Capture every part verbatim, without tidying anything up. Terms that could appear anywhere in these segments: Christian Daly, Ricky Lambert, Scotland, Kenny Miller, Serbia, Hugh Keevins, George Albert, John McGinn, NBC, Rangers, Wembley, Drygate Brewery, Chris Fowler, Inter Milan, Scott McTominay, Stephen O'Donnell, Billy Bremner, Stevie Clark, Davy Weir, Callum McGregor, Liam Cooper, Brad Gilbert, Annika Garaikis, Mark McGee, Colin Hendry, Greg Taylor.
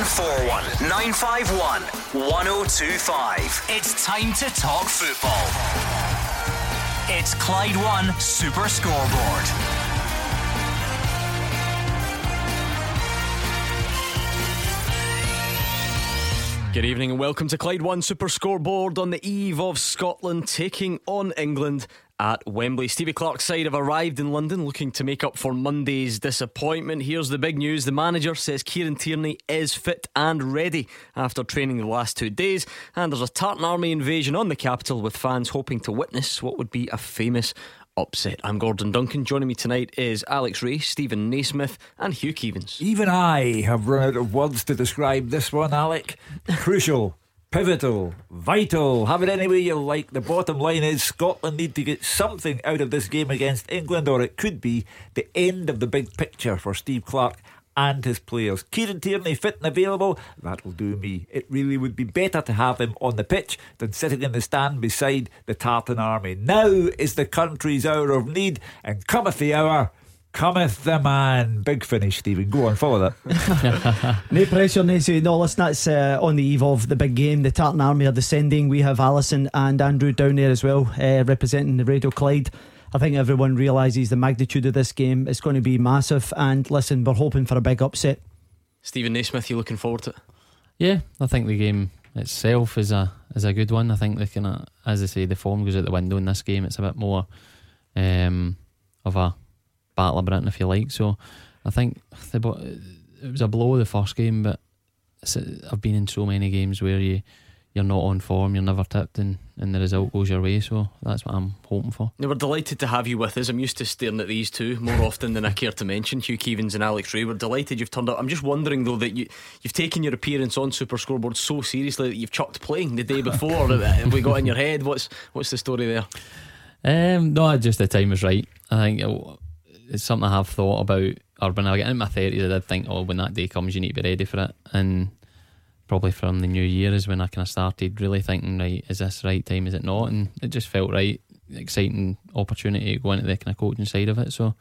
oh one four one nine five one one oh two five. It's time to talk football. It's Clyde One Super Scoreboard. Good evening and welcome to Clyde One Super Scoreboard on the eve of Scotland taking on England at Wembley. Stevie Clark's side have arrived in London looking to make up for Monday's disappointment. Here's the big news. The manager says Kieran Tierney is fit and ready after training the last two days. And there's a Tartan Army invasion on the capital with fans hoping to witness what would be a famous upset. I'm Gordon Duncan. Joining me tonight is Alex Ray, Stephen Naismith and Hugh Keevins. Even I have run out of words to describe this one, Alec. Crucial, pivotal, vital. Have it any way you like. The bottom line is Scotland need to get something out of this game against England, or it could be the end of the big picture for Steve Clark and his players. Kieran Tierney fit and available, that'll do me. It really would be better to have him on the pitch than sitting in the stand beside the Tartan Army. Now is the country's hour of need, and cometh the hour, cometh the man. Big finish, Stephen. Go on, follow that. No pressure, Naisy. No, listen, that's uh, on the eve of the big game. The Tartan Army are descending. We have Alison and Andrew down there as well, uh, representing the Radio Clyde. I think everyone realises the magnitude of this game. It's going to be massive, and listen, we're hoping for a big upset. Stephen Naismith, you looking forward to it? Yeah, I think the game itself is a is a good one. I think they can, uh, as I say, the form goes out the window in this game. It's a bit more um, of a battle of Britain, if you like. So I think the, it was a blow the first game, but I've been in so many games where you. You're not on form, you're never tipped, and, and the result goes your way. So that's what I'm hoping for. Now, we're delighted to have you with us. I'm used to staring at these two more often than I care to mention, Hugh Keevins and Alex Ray. We're delighted you've turned up. I'm just wondering though that you, you've taken your appearance on Super Scoreboard so seriously that you've chucked playing the day before. Have we got in your head? What's what's the story there? Um, no, just the time was right. I think it, it's something I have thought about. Or when I get in my thirties, I did think, oh, when that day comes, you need to be ready for it. And probably from the new year is when I kind of started really thinking, right, is this the right time, is it not? And it just felt right. Exciting opportunity to go into the kind of coaching side of it, so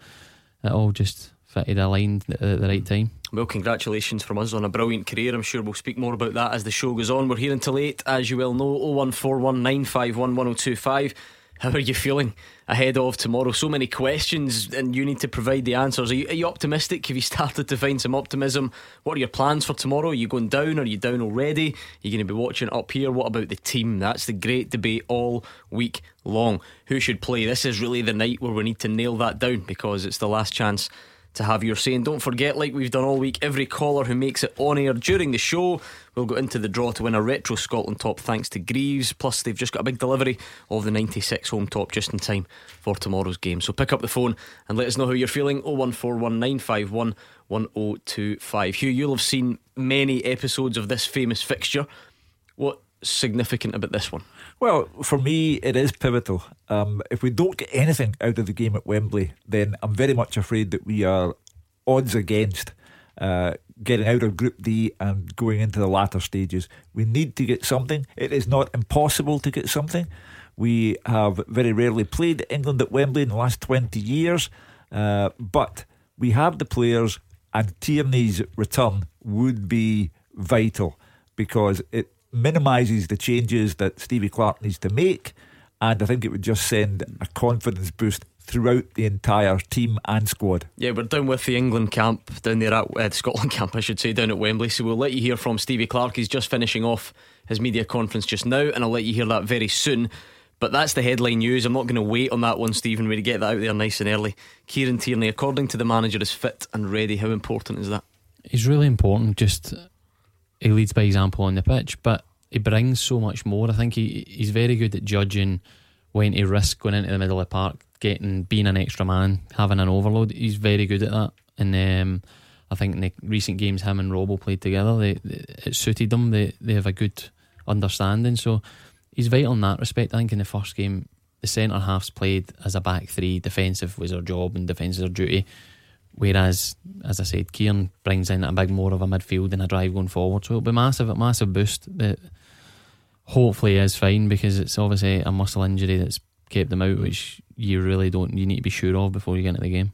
it all just fitted, aligned at the right time. Well, congratulations from us on a brilliant career. I'm sure we'll speak more about that as the show goes on. We're here until eight, as you well know. Oh one four one nine five one one oh two five. How are you feeling ahead of tomorrow? So many questions, and you need to provide the answers. Are you, are you optimistic? Have you started to find some optimism? What are your plans for tomorrow? Are you going down? Are you down already? You're going to be watching up here. What about the team? That's the great debate all week long. Who should play? This is really the night where we need to nail that down, because it's the last chance to have your say. And don't forget, like we've done all week, every caller who makes it on air during the show will go into the draw to win a retro Scotland top, thanks to Greaves. Plus they've just got a big delivery of the ninety-six home top just in time for tomorrow's game. So pick up the phone and let us know how you're feeling. Oh one four one nine five one one oh two five. Hugh, you'll have seen many episodes of this famous fixture. What significant about this one? Well, for me it is pivotal. Um, if we don't get anything out of the game at Wembley, then I'm very much afraid that we are odds against uh, getting out of Group D and going into the latter stages. We need to get something. It is not impossible to get something. We have very rarely played England at Wembley in the last twenty years, uh, but we have the players, and Tierney's return would be vital because it minimises the changes that Stevie Clark needs to make, and I think it would just send a confidence boost throughout the entire team and squad. Yeah, we're down with the England camp down there at uh, Scotland camp, I should say, down at Wembley. So we'll let you hear from Stevie Clark. He's just finishing off his media conference just now, and I'll let you hear that very soon. But that's the headline news. I'm not going to wait on that one, Stephen. We're going to get that out there nice and early. Kieran Tierney, according to the manager, is fit and ready. How important is that? It's really important. Just he leads by example on the pitch, but he brings so much more. I think he he's very good at judging when to risk going into the middle of the park, getting being an extra man, having an overload. He's very good at that, and um, I think in the recent games him and Robbo played together, they, they, it suited them. They they have a good understanding, so he's vital in that respect. I think in the first game, the centre halves played as a back three. Defensive was their job, and defence is their duty. Whereas, as I said, Kieran brings in a big more of a midfield and a drive going forward. So it'll be massive, a massive boost that hopefully is fine, because it's obviously a muscle injury that's kept them out, which you really don't, you need to be sure of before you get into the game.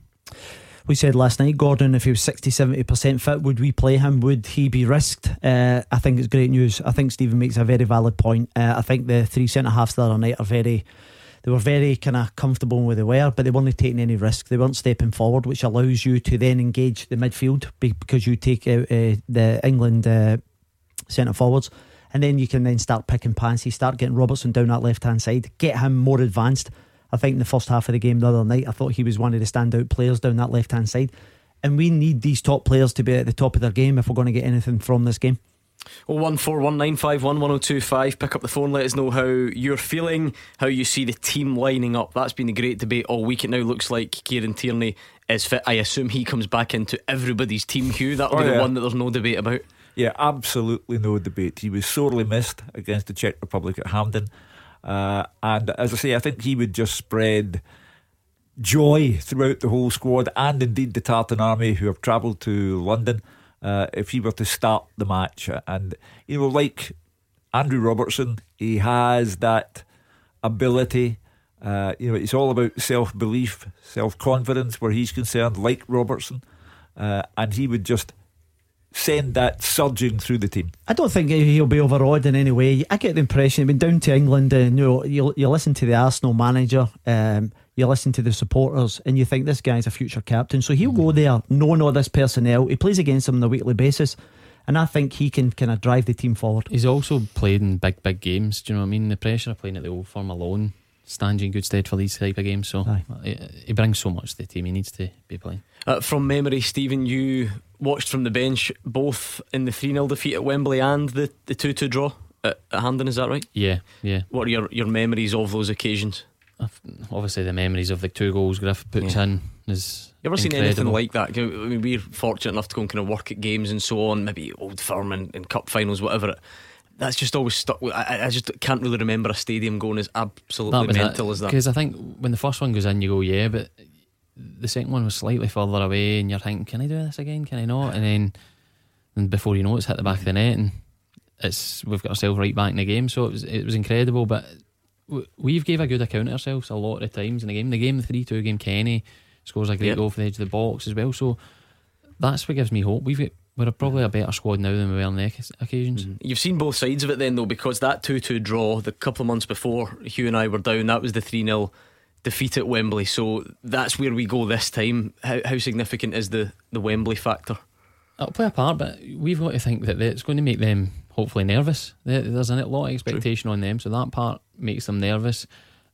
we said last night, Gordon, if he was sixty to seventy percent fit, would we play him? Would he be risked? Uh, I think it's great news. I think Stephen makes a very valid point. Uh, I think the three centre-halves the other night are very... They were very kind of comfortable where they were, but they weren't taking any risk. They weren't stepping forward, which allows you to then engage the midfield because you take out uh, the England uh, centre forwards, and then you can then start picking pants. You start getting Robertson down that left hand side, get him more advanced. I think in the first half of the game the other night, I thought he was one of the standout players down that left hand side, and we need these top players to be at the top of their game if we're going to get anything from this game. oh one four one nine five one one oh two five. Pick up the phone, let us know how you're feeling, how you see the team lining up. That's been a great debate all week. It now looks like Kieran Tierney is fit. I assume he comes back into everybody's team, Hugh. That'll oh, be yeah. the one that there's no debate about. Yeah, absolutely no debate. He was sorely missed against the Czech Republic at Hampden, uh, and as I say, I think he would just spread joy throughout the whole squad, and indeed the Tartan Army, who have travelled to London. Uh, if he were to start the match, and you know, like Andrew Robertson, he has that ability. Uh, you know, it's all about self-belief, self-confidence where he's concerned, like Robertson, uh, and he would just send that surging through the team. I don't think he'll be overawed in any way. I get the impression, I mean, down to England, and you know, you you listen to the Arsenal manager. Um, You listen to the supporters and you think this guy's a future captain, so he'll go there knowing all this personnel. He plays against them on a weekly basis, and I think he can kind of drive the team forward. He's also played in big big games. Do you know what I mean? The pressure of playing at the Old Firm alone stands you in good stead for these type of games. So he, he brings so much to the team. He needs to be playing. uh, From memory, Stephen, you watched from the bench both in the three nil defeat at Wembley and the the two two draw at, at Hampden, is that right? Yeah, yeah. What are your, your memories of those occasions? Obviously the memories of the two goals Griff puts yeah. in is you ever seen incredible. Anything like that? I mean, we're fortunate enough to go and kind of work at games and so on, maybe Old Firm and, and cup finals, whatever. That's just always stuck with, I, I just can't really remember a stadium going as absolutely mental that, as that, because I think when the first one goes in you go yeah, but the second one was slightly further away and you're thinking, can I do this again, can I not? And then and before you know it, it's hit the back of the net and it's we've got ourselves right back in the game. So it was, it was incredible, but we've gave a good account of ourselves a lot of times in the game. The game, the three two game, Kenny scores a great yep. goal for the edge of the box as well. So that's what gives me hope. We've got, we're probably a better squad now than we were on the occasions. Mm-hmm. You've seen both sides of it then though, because that two two draw the couple of months before Hugh and I were down, that was the three nil defeat at Wembley. So that's where we go this time. How, how significant is the, the Wembley factor? It'll play a part, but we've got to think that it's going to make them hopefully nervous. There's a lot of expectation True. on them, so that part makes them nervous.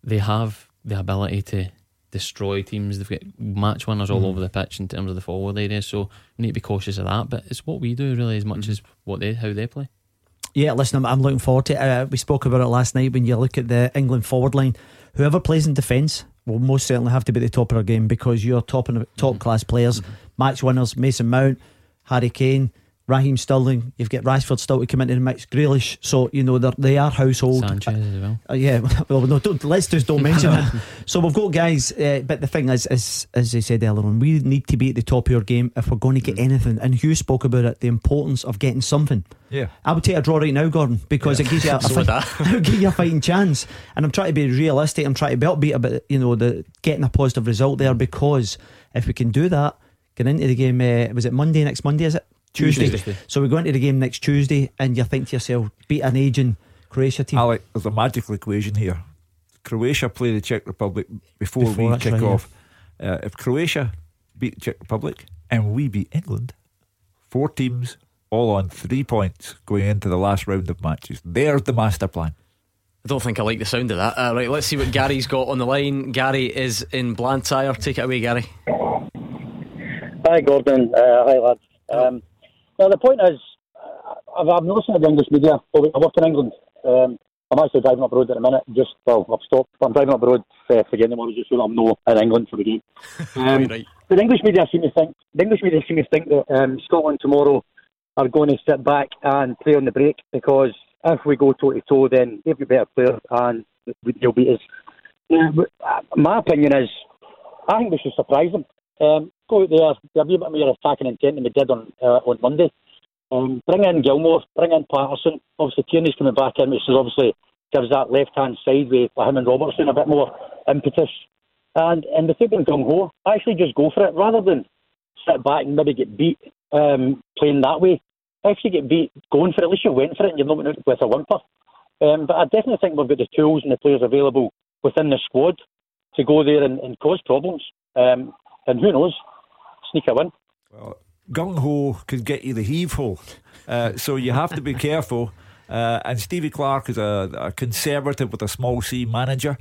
They have the ability to destroy teams. They've got match winners mm. all over the pitch in terms of the forward area, so we need to be cautious of that. But it's what we do really as much mm. as what they how they play. Yeah, listen, I'm, I'm looking forward to it. Uh, we spoke about it last night. When you look at the England forward line, whoever plays in defence will most certainly have to be at the top of their game, because you're top top class players, mm-hmm. match winners, Mason Mount, Harry Kane, Raheem Sterling. You've got Rashford still to come into the mix, Grealish. So you know they are household. Sanchez as well. Uh, yeah, well, no, don't, let's just don't mention that. So we've got guys, uh, but the thing is, is, as I said earlier on, we need to be at the top of your game if we're going to get mm. anything. And Hugh spoke about it, the importance of getting something. Yeah, I would take a draw right now, Gordon, because yeah. it gives you a, so a fight, it'll give you a fighting chance. And I'm trying to be realistic. I'm trying to be upbeat about, you know, the getting a positive result there, because if we can do that, get into the game. Uh, was it Monday? Next Monday, is it? Tuesday. Tuesday. So we go into the game next Tuesday, and you think to yourself, beat an aging Croatia team. Alec, there's a magical equation here. Croatia play the Czech Republic before, before we kick right, off. Yeah. Uh, if Croatia beat Czech Republic and we beat England, four teams all on three points going into the last round of matches. There's the master plan. I don't think I like the sound of that. uh, Right, let's see what Gary's got on the line. Gary is in Blantyre. Take it away, Gary. Hi Gordon, uh, hi lads. um, Now, the point is, I've, I've noticed at the English media, well, I work in England. Um, I'm actually driving up the road at the minute, just, well, I've stopped, but I'm driving up the road uh, forgetting what I was just saying, I'm no in England for the game. Um, right. But the English media seem to think, the English media seem to think that um, Scotland tomorrow are going to sit back and play on the break, because if we go toe-to-toe, then they'll be better players and they'll beat us. Uh, my opinion is, I think we should surprise them. Um, go out there, there'll be a bit more attacking intent than we did on uh, on Monday. Um, bring in Gilmour, bring in Patterson. Obviously Tierney's coming back in, which is obviously gives that left hand side with him and Robertson a bit more impetus. And and the they're taking gung ho, actually just go for it rather than sit back and maybe get beat um, playing that way. If you get beat going for it, at least you went for it and you're not with a whimper. Um, but I definitely think we've got the tools and the players available within the squad to go there and, and cause problems. Um, and who knows, sneak a win. Well, gung-ho could get you the heave-ho. Uh, so you have to be careful. Uh, and Stevie Clark is a, a conservative with a small C manager.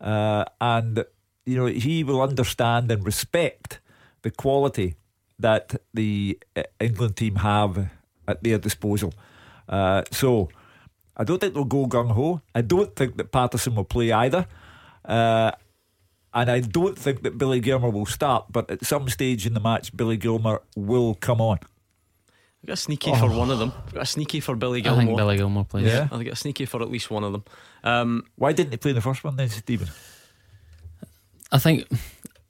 Uh, and, you know, he will understand and respect the quality that the England team have at their disposal. Uh, so I don't think they'll go gung-ho. I don't think that Patterson will play either. Uh, and I don't think that Billy Gilmour will start. But at some stage in the match, Billy Gilmour will come on. I've got a sneaky oh. for one of them. I've got a sneaky for Billy Gilmour. I think Billy Gilmour plays. Yeah. I've got a sneaky for at least one of them. Um, Why didn't he play the first one then, Stephen? I think,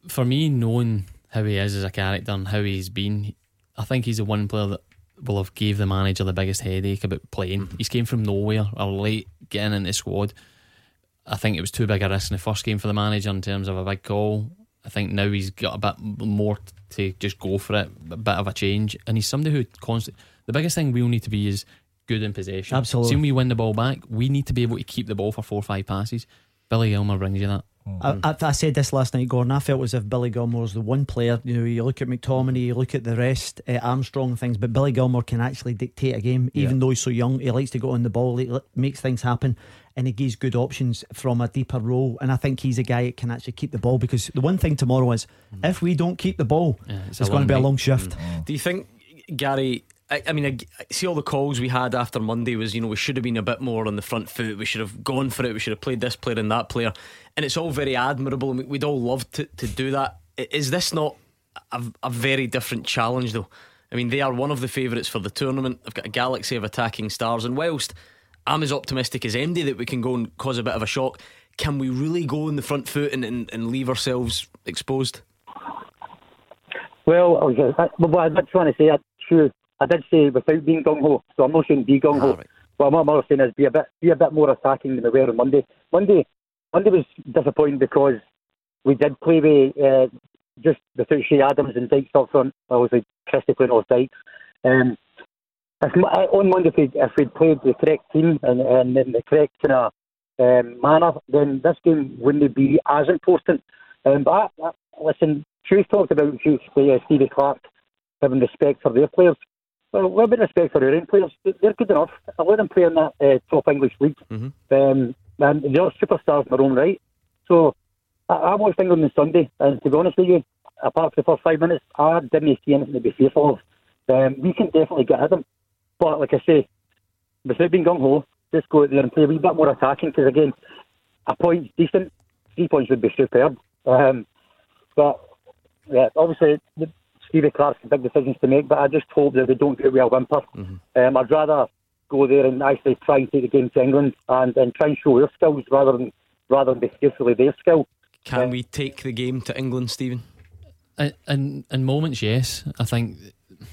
for me, knowing how he is as a character and how he's been, I think he's the one player that will have gave the manager the biggest headache about playing. Mm-hmm. He's came from nowhere or late getting into the squad. I think it was too big a risk in the first game for the manager in terms of a big call. I think now he's got a bit more to just go for it, a bit of a change. And he's somebody who constantly, the biggest thing we'll need to be is good in possession. Absolutely. See, when we win the ball back, we need to be able to keep the ball for four or five passes. Billy Gilmour brings you that. I, I, I said this last night, Gordon. I felt as if Billy Gilmour was the one player. You know, you look at McTominay, you look at the rest, uh, Armstrong and things, but Billy Gilmour can actually dictate a game, even yeah. though he's so young. He likes to go on the ball, he makes things happen, and he gives good options from a deeper role. And I think he's a guy that can actually keep the ball, because the one thing tomorrow is mm. if we don't keep the ball, yeah, it's, it's going to be a long shift. Mm. Do you think, Gary? I, I mean, I, I see all the calls we had after Monday was, you know, we should have been a bit more on the front foot. We should have gone for it. We should have played this player and that player. And it's all very admirable, and we'd all love to, to do that. Is this not a, a very different challenge, though? I mean, they are one of the favourites for the tournament. I've got a galaxy of attacking stars. And whilst I'm as optimistic as M D that we can go and cause a bit of a shock, can we really go in the front foot and, and, and leave ourselves exposed? Well, okay. I, well, I'm not trying to say that, sure. I did say without being gung-ho, so I'm not saying be gung-ho. Ah, right. But what I'm saying is be a bit be a bit more attacking than we were on Monday. Monday Monday was disappointing because we did play with uh, just without Ché Adams and Dykes up front. Obviously, Christie playing off Dykes. Um, if, on Monday, if we'd, if we'd played the correct team and, and in the correct kind of um, manner, then this game wouldn't be as important. Um, but I, I, listen, Hugh's talked about Hugh's player, Stevie Clark, having respect for their players. Well, a little bit of respect for our own players. They're good enough. I let them play in that uh, top English league. Mm-hmm. Um, and they're superstars in their own right. So I, I watched England on Sunday, and to be honest with you, apart from the first five minutes, I didn't see anything to be fearful of. Um, we can definitely get at them. But like I say, without being gung-ho, just go out there and play a wee bit more attacking, because again, a point's decent. Three points would be superb. Um, but yeah, obviously... The, Stevie Clark's big decisions to make, but I just hope that they don't do it with a whimper. Mm-hmm. Um, I'd rather go there and actually try and take the game to England and, and try and show their skills rather than rather than be fearfully their skill. Can um, we take the game to England, Stephen? In, in, in moments, yes. I think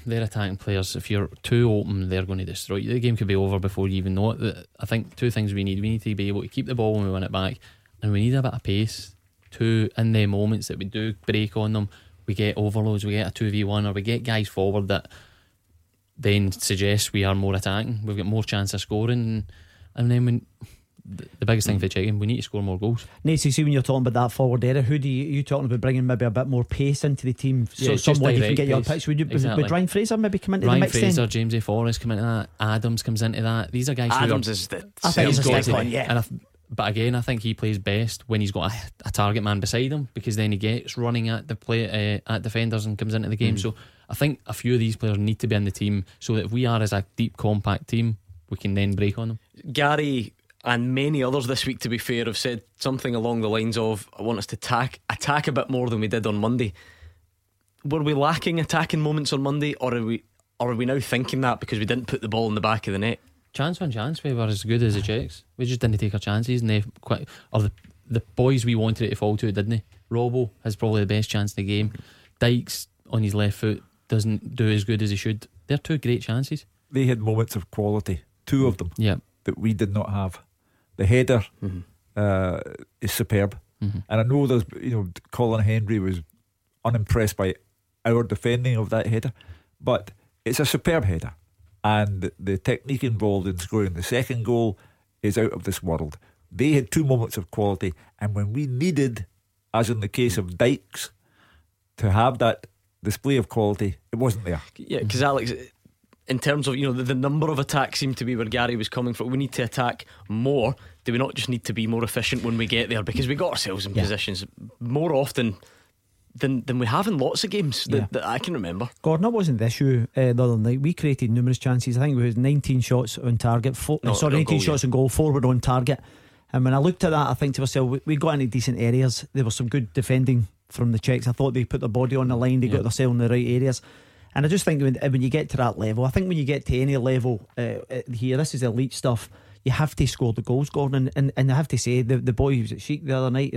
their attacking players, if you're too open, they're going to destroy you. The game could be over before you even know it. I think two things we need. We need to be able to keep the ball when we win it back, and we need a bit of pace to, in the moments that we do break on them, we get overloads, we get a two v one, or we get guys forward that then suggest we are more attacking. We've got more chance of scoring. And then when the biggest thing for checking, we need to score more goals. Nate, you see, when you're talking about that forward area, who do you, you talking about bringing maybe a bit more pace into the team? So yeah, someone you can get your pitch. Would, you, exactly. would Ryan Fraser maybe come into Ryan the mix? Ryan Fraser, then? James A. Forrest come into that. Adams comes into that. These are guys. Adams who are, is the I think he's a stick one, yeah. And I, But again, I think he plays best when he's got a, a target man beside him, because then he gets running at the play uh, at defenders and comes into the game. Mm. So I think a few of these players need to be in the team so that if we are as a deep, compact team, we can then break on them. Gary and many others this week, to be fair, have said something along the lines of, I want us to attack, attack a bit more than we did on Monday. Were we lacking attacking moments on Monday, or are we, or are we now thinking that because we didn't put the ball in the back of the net? Chance on chance, we were as good as the Czechs. We just didn't take our chances, and they quite, or the the boys we wanted it to fall to, didn't they? Robbo has probably the best chance in the game. Dykes on his left foot doesn't do as good as he should. They're two great chances. They had moments of quality, two of them, yeah, that we did not have. The header mm-hmm. uh, is superb, mm-hmm. and I know there's you know Colin Hendry was unimpressed by our defending of that header. But it's a superb header, and the technique involved in scoring the second goal is out of this world. They had two moments of quality, and when we needed, as in the case of Dykes, to have that display of quality, it wasn't there. Yeah, because Alex, in terms of, you know, the, the number of attacks seemed to be where Gary was coming from. We need to attack more. Do we not just need to be more efficient when we get there? Because we got ourselves in yeah. positions more often than than we have in lots of games that, yeah. that I can remember. Gordon, that wasn't the issue uh, the other night. We created numerous chances. I think we had nineteen shots on target. Four, no, sorry, nineteen goal, shots yeah. on goal, four were on target. And when I looked at that, I think to myself, we, we got into decent areas. There was some good defending from the Czechs. I thought they put their body on the line. They yeah. got themselves in the right areas. And I just think when, when you get to that level, I think when you get to any level uh, here, this is elite stuff. You have to score the goals, Gordon. And, and, and I have to say, the, the boy who was at Sheik the other night,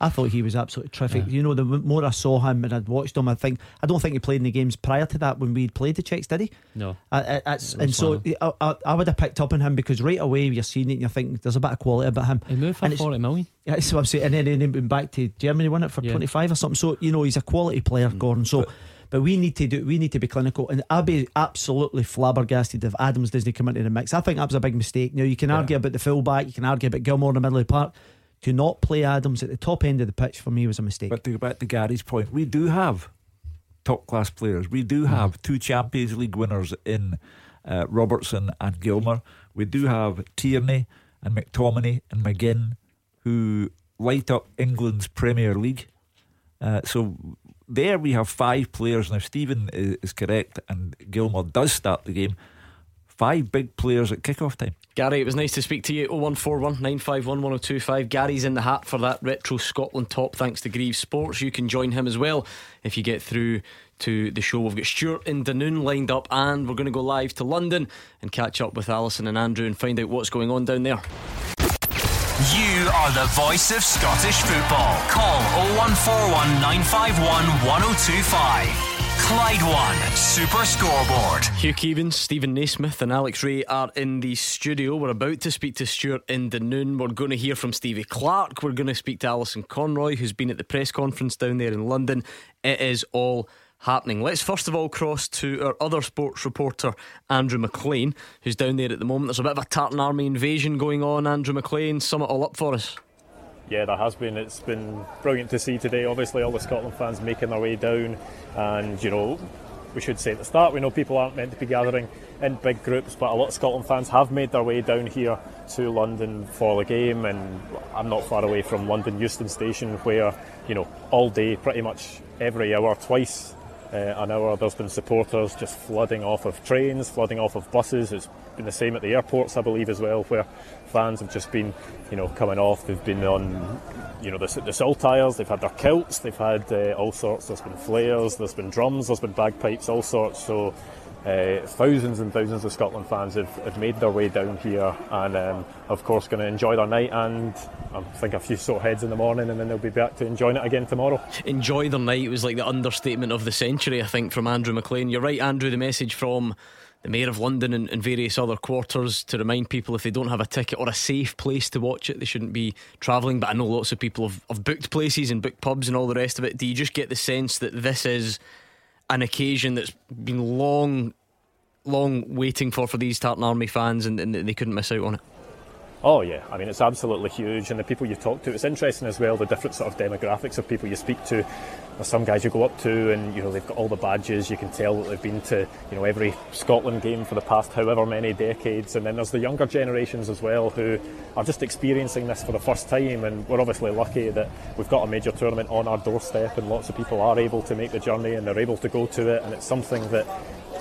I thought he was absolutely terrific. Yeah. You know, the more I saw him and I'd watched him, I think I don't think he played in the games prior to that when we'd played the Czechs, did he? No. I, I, it's, and so I, I, I would have picked up on him, because right away you're seeing it and you're thinking there's a bit of quality about him. He moved for forty million. Yeah, so I'm saying, and then he went back to Germany, won it for yeah. twenty-five or something. So you know, he's a quality player, mm. Gordon. So. But, But we need to do. We need to be clinical, and I'd be absolutely flabbergasted if Adams doesn't come into the mix. I think that was a big mistake. Now you can yeah. argue about the fullback, you can argue about Gilmour in the middle of the park. To not play Adams at the top end of the pitch for me was a mistake. But to go back to Gary's point, we do have top class players. We do have two Champions League winners in uh, Robertson and Gilmour. We do have Tierney and McTominay and McGinn, who light up England's Premier League. Uh, so. There we have five players. Now Stephen is, is correct, and Gilmour does start the game. Five big players at kick-off time. Gary, it was nice to speak to you. oh one four one, nine five one, one oh two five. Gary's in the hat for that retro Scotland top, thanks to Greaves Sports. You can join him as well if you get through to the show. We've got Stuart in Dunoon lined up, and we're going to go live to London and catch up with Alison and Andrew and find out what's going on down there. You are the voice of Scottish football. Call oh one four one, nine five one, one oh two five. Clyde One Super Scoreboard. Hugh Keevins, Stephen Naismith and Alex Ray are in the studio. We're about to speak to Stuart in Dunoon. We're going to hear from Stevie Clark. We're going to speak to Alison Conroy, who's been at the press conference down there in London. It is all happening. Let's first of all cross to our other sports reporter, Andrew McLean, who's down there at the moment. There's a bit of a Tartan Army invasion going on. Andrew McLean, sum it all up for us. Yeah, there has been. It's been brilliant to see today. Obviously, all the Scotland fans making their way down, and you know, we should say at the start, we know people aren't meant to be gathering in big groups, but a lot of Scotland fans have made their way down here to London for the game, and I'm not far away from London Euston Station, where you know all day, pretty much every hour, twice. Uh, an hour there's been supporters just flooding off of trains, flooding off of buses. It's been the same at the airports, I believe, as well, where fans have just been, you know, coming off. They've been on, you know, the, the sole tires, they've had their kilts, they've had uh, all sorts. There's been flares, there's been drums, there's been bagpipes, all sorts. So uh, thousands and thousands of Scotland fans have, have made their way down here, and um, of course going to enjoy their night, and I think a few sore heads in the morning, and then they'll be back to enjoying it again tomorrow. Enjoy their night was like the understatement of the century, I think, from Andrew McLean. You're right, Andrew, the message from the Mayor of London and, and various other quarters to remind people if they don't have a ticket or a safe place to watch it, they shouldn't be travelling. But I know lots of people have, have booked places and booked pubs and all the rest of it. Do you just get the sense that this is an occasion that's been long, long waiting for for these Tartan Army fans, and, and they couldn't miss out on it? Oh yeah, I mean it's absolutely huge, and the people you talk to, it's interesting as well, the different sort of demographics of people you speak to. There's some guys you go up to and you know they've got all the badges, you can tell that they've been to you know every Scotland game for the past however many decades, and then there's the younger generations as well who are just experiencing this for the first time, and we're obviously lucky that we've got a major tournament on our doorstep and lots of people are able to make the journey and they're able to go to it, and it's something that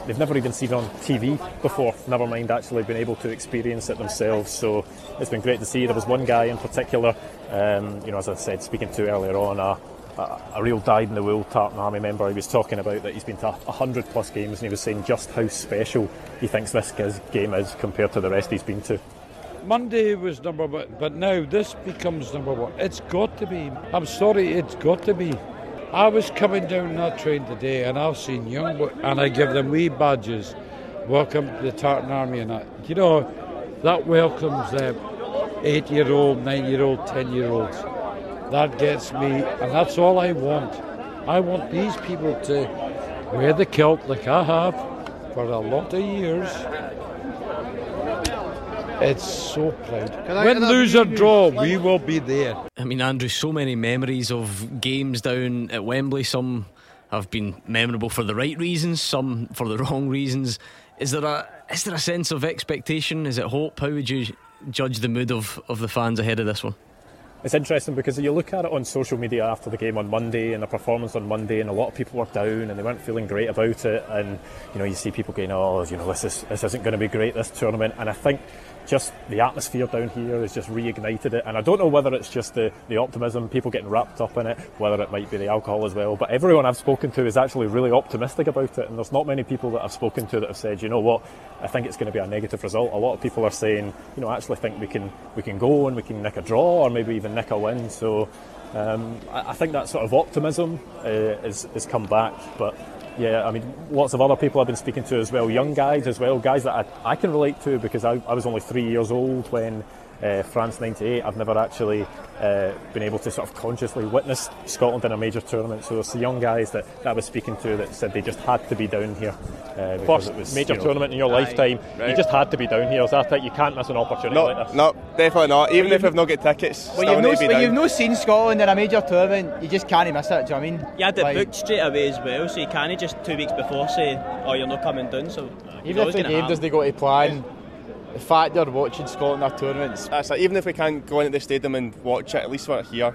they've never even seen on T V before, never mind actually been able to experience it themselves. So it's been great to see. There was one guy in particular, um, you know, as I said, speaking to earlier on, a, a, a real dyed-in-the-wool Tartan Army member. He was talking about that he's been to one hundred plus games, and he was saying just how special he thinks this game is compared to the rest he's been to. Monday was number one, but now this becomes number one. It's got to be. I'm sorry, it's got to be. I was coming down that train today and I've seen young boys, and I give them wee badges, welcome to the Tartan Army and that. You know, that welcomes them, eight-year-old, nine-year-old, ten-year-olds. That gets me, and that's all I want. I want these people to wear the kilt like I have for a lot of years. It's so proud. Win, lose or draw, we will be there. I mean, Andrew, so many memories of games down at Wembley. Some have been memorable for the right reasons, some for the wrong reasons. Is there a is there a sense of expectation? Is it hope? How would you judge the mood of, of the fans ahead of this one? It's interesting because you look at it on social media after the game on Monday and the performance on Monday, and a lot of people were down and they weren't feeling great about it. And you know, you see people going, "Oh, you know, this is this isn't going to be great this tournament." And I think just the atmosphere down here has just reignited it, and I don't know whether it's just the, the optimism, people getting wrapped up in it, whether it might be the alcohol as well, but everyone I've spoken to is actually really optimistic about it, and there's not many people that I've spoken to that have said, you know what, I think it's going to be a negative result. A lot of people are saying, you know, I actually think we can we can go and we can nick a draw or maybe even nick a win. So um, I, I think that sort of optimism uh, is, is come back. But yeah, I mean, lots of other people I've been speaking to as well, young guys as well, guys that I, I can relate to because I, I was only three years old when uh, France ninety-eight, I've never actually uh, been able to sort of consciously witness Scotland in a major tournament. So there's the young guys that, that I was speaking to that said they just had to be down here. Uh, First it was, major you know, tournament in your aye, lifetime, right. You just had to be down here. So I think you can't miss an opportunity no, like this. No, definitely not. Even well, if we've not got tickets, well, still need to be down. You've not seen Scotland in a major tournament, you just can't miss it, do you know what I mean? You had it like, booked straight away as well, so you can't just two weeks before say, oh, you're not coming down. So even if the game doesn't go to plan, the fact they're watching Scotland at tournaments. That's like, even if we can't go into the stadium and watch it, at least we're here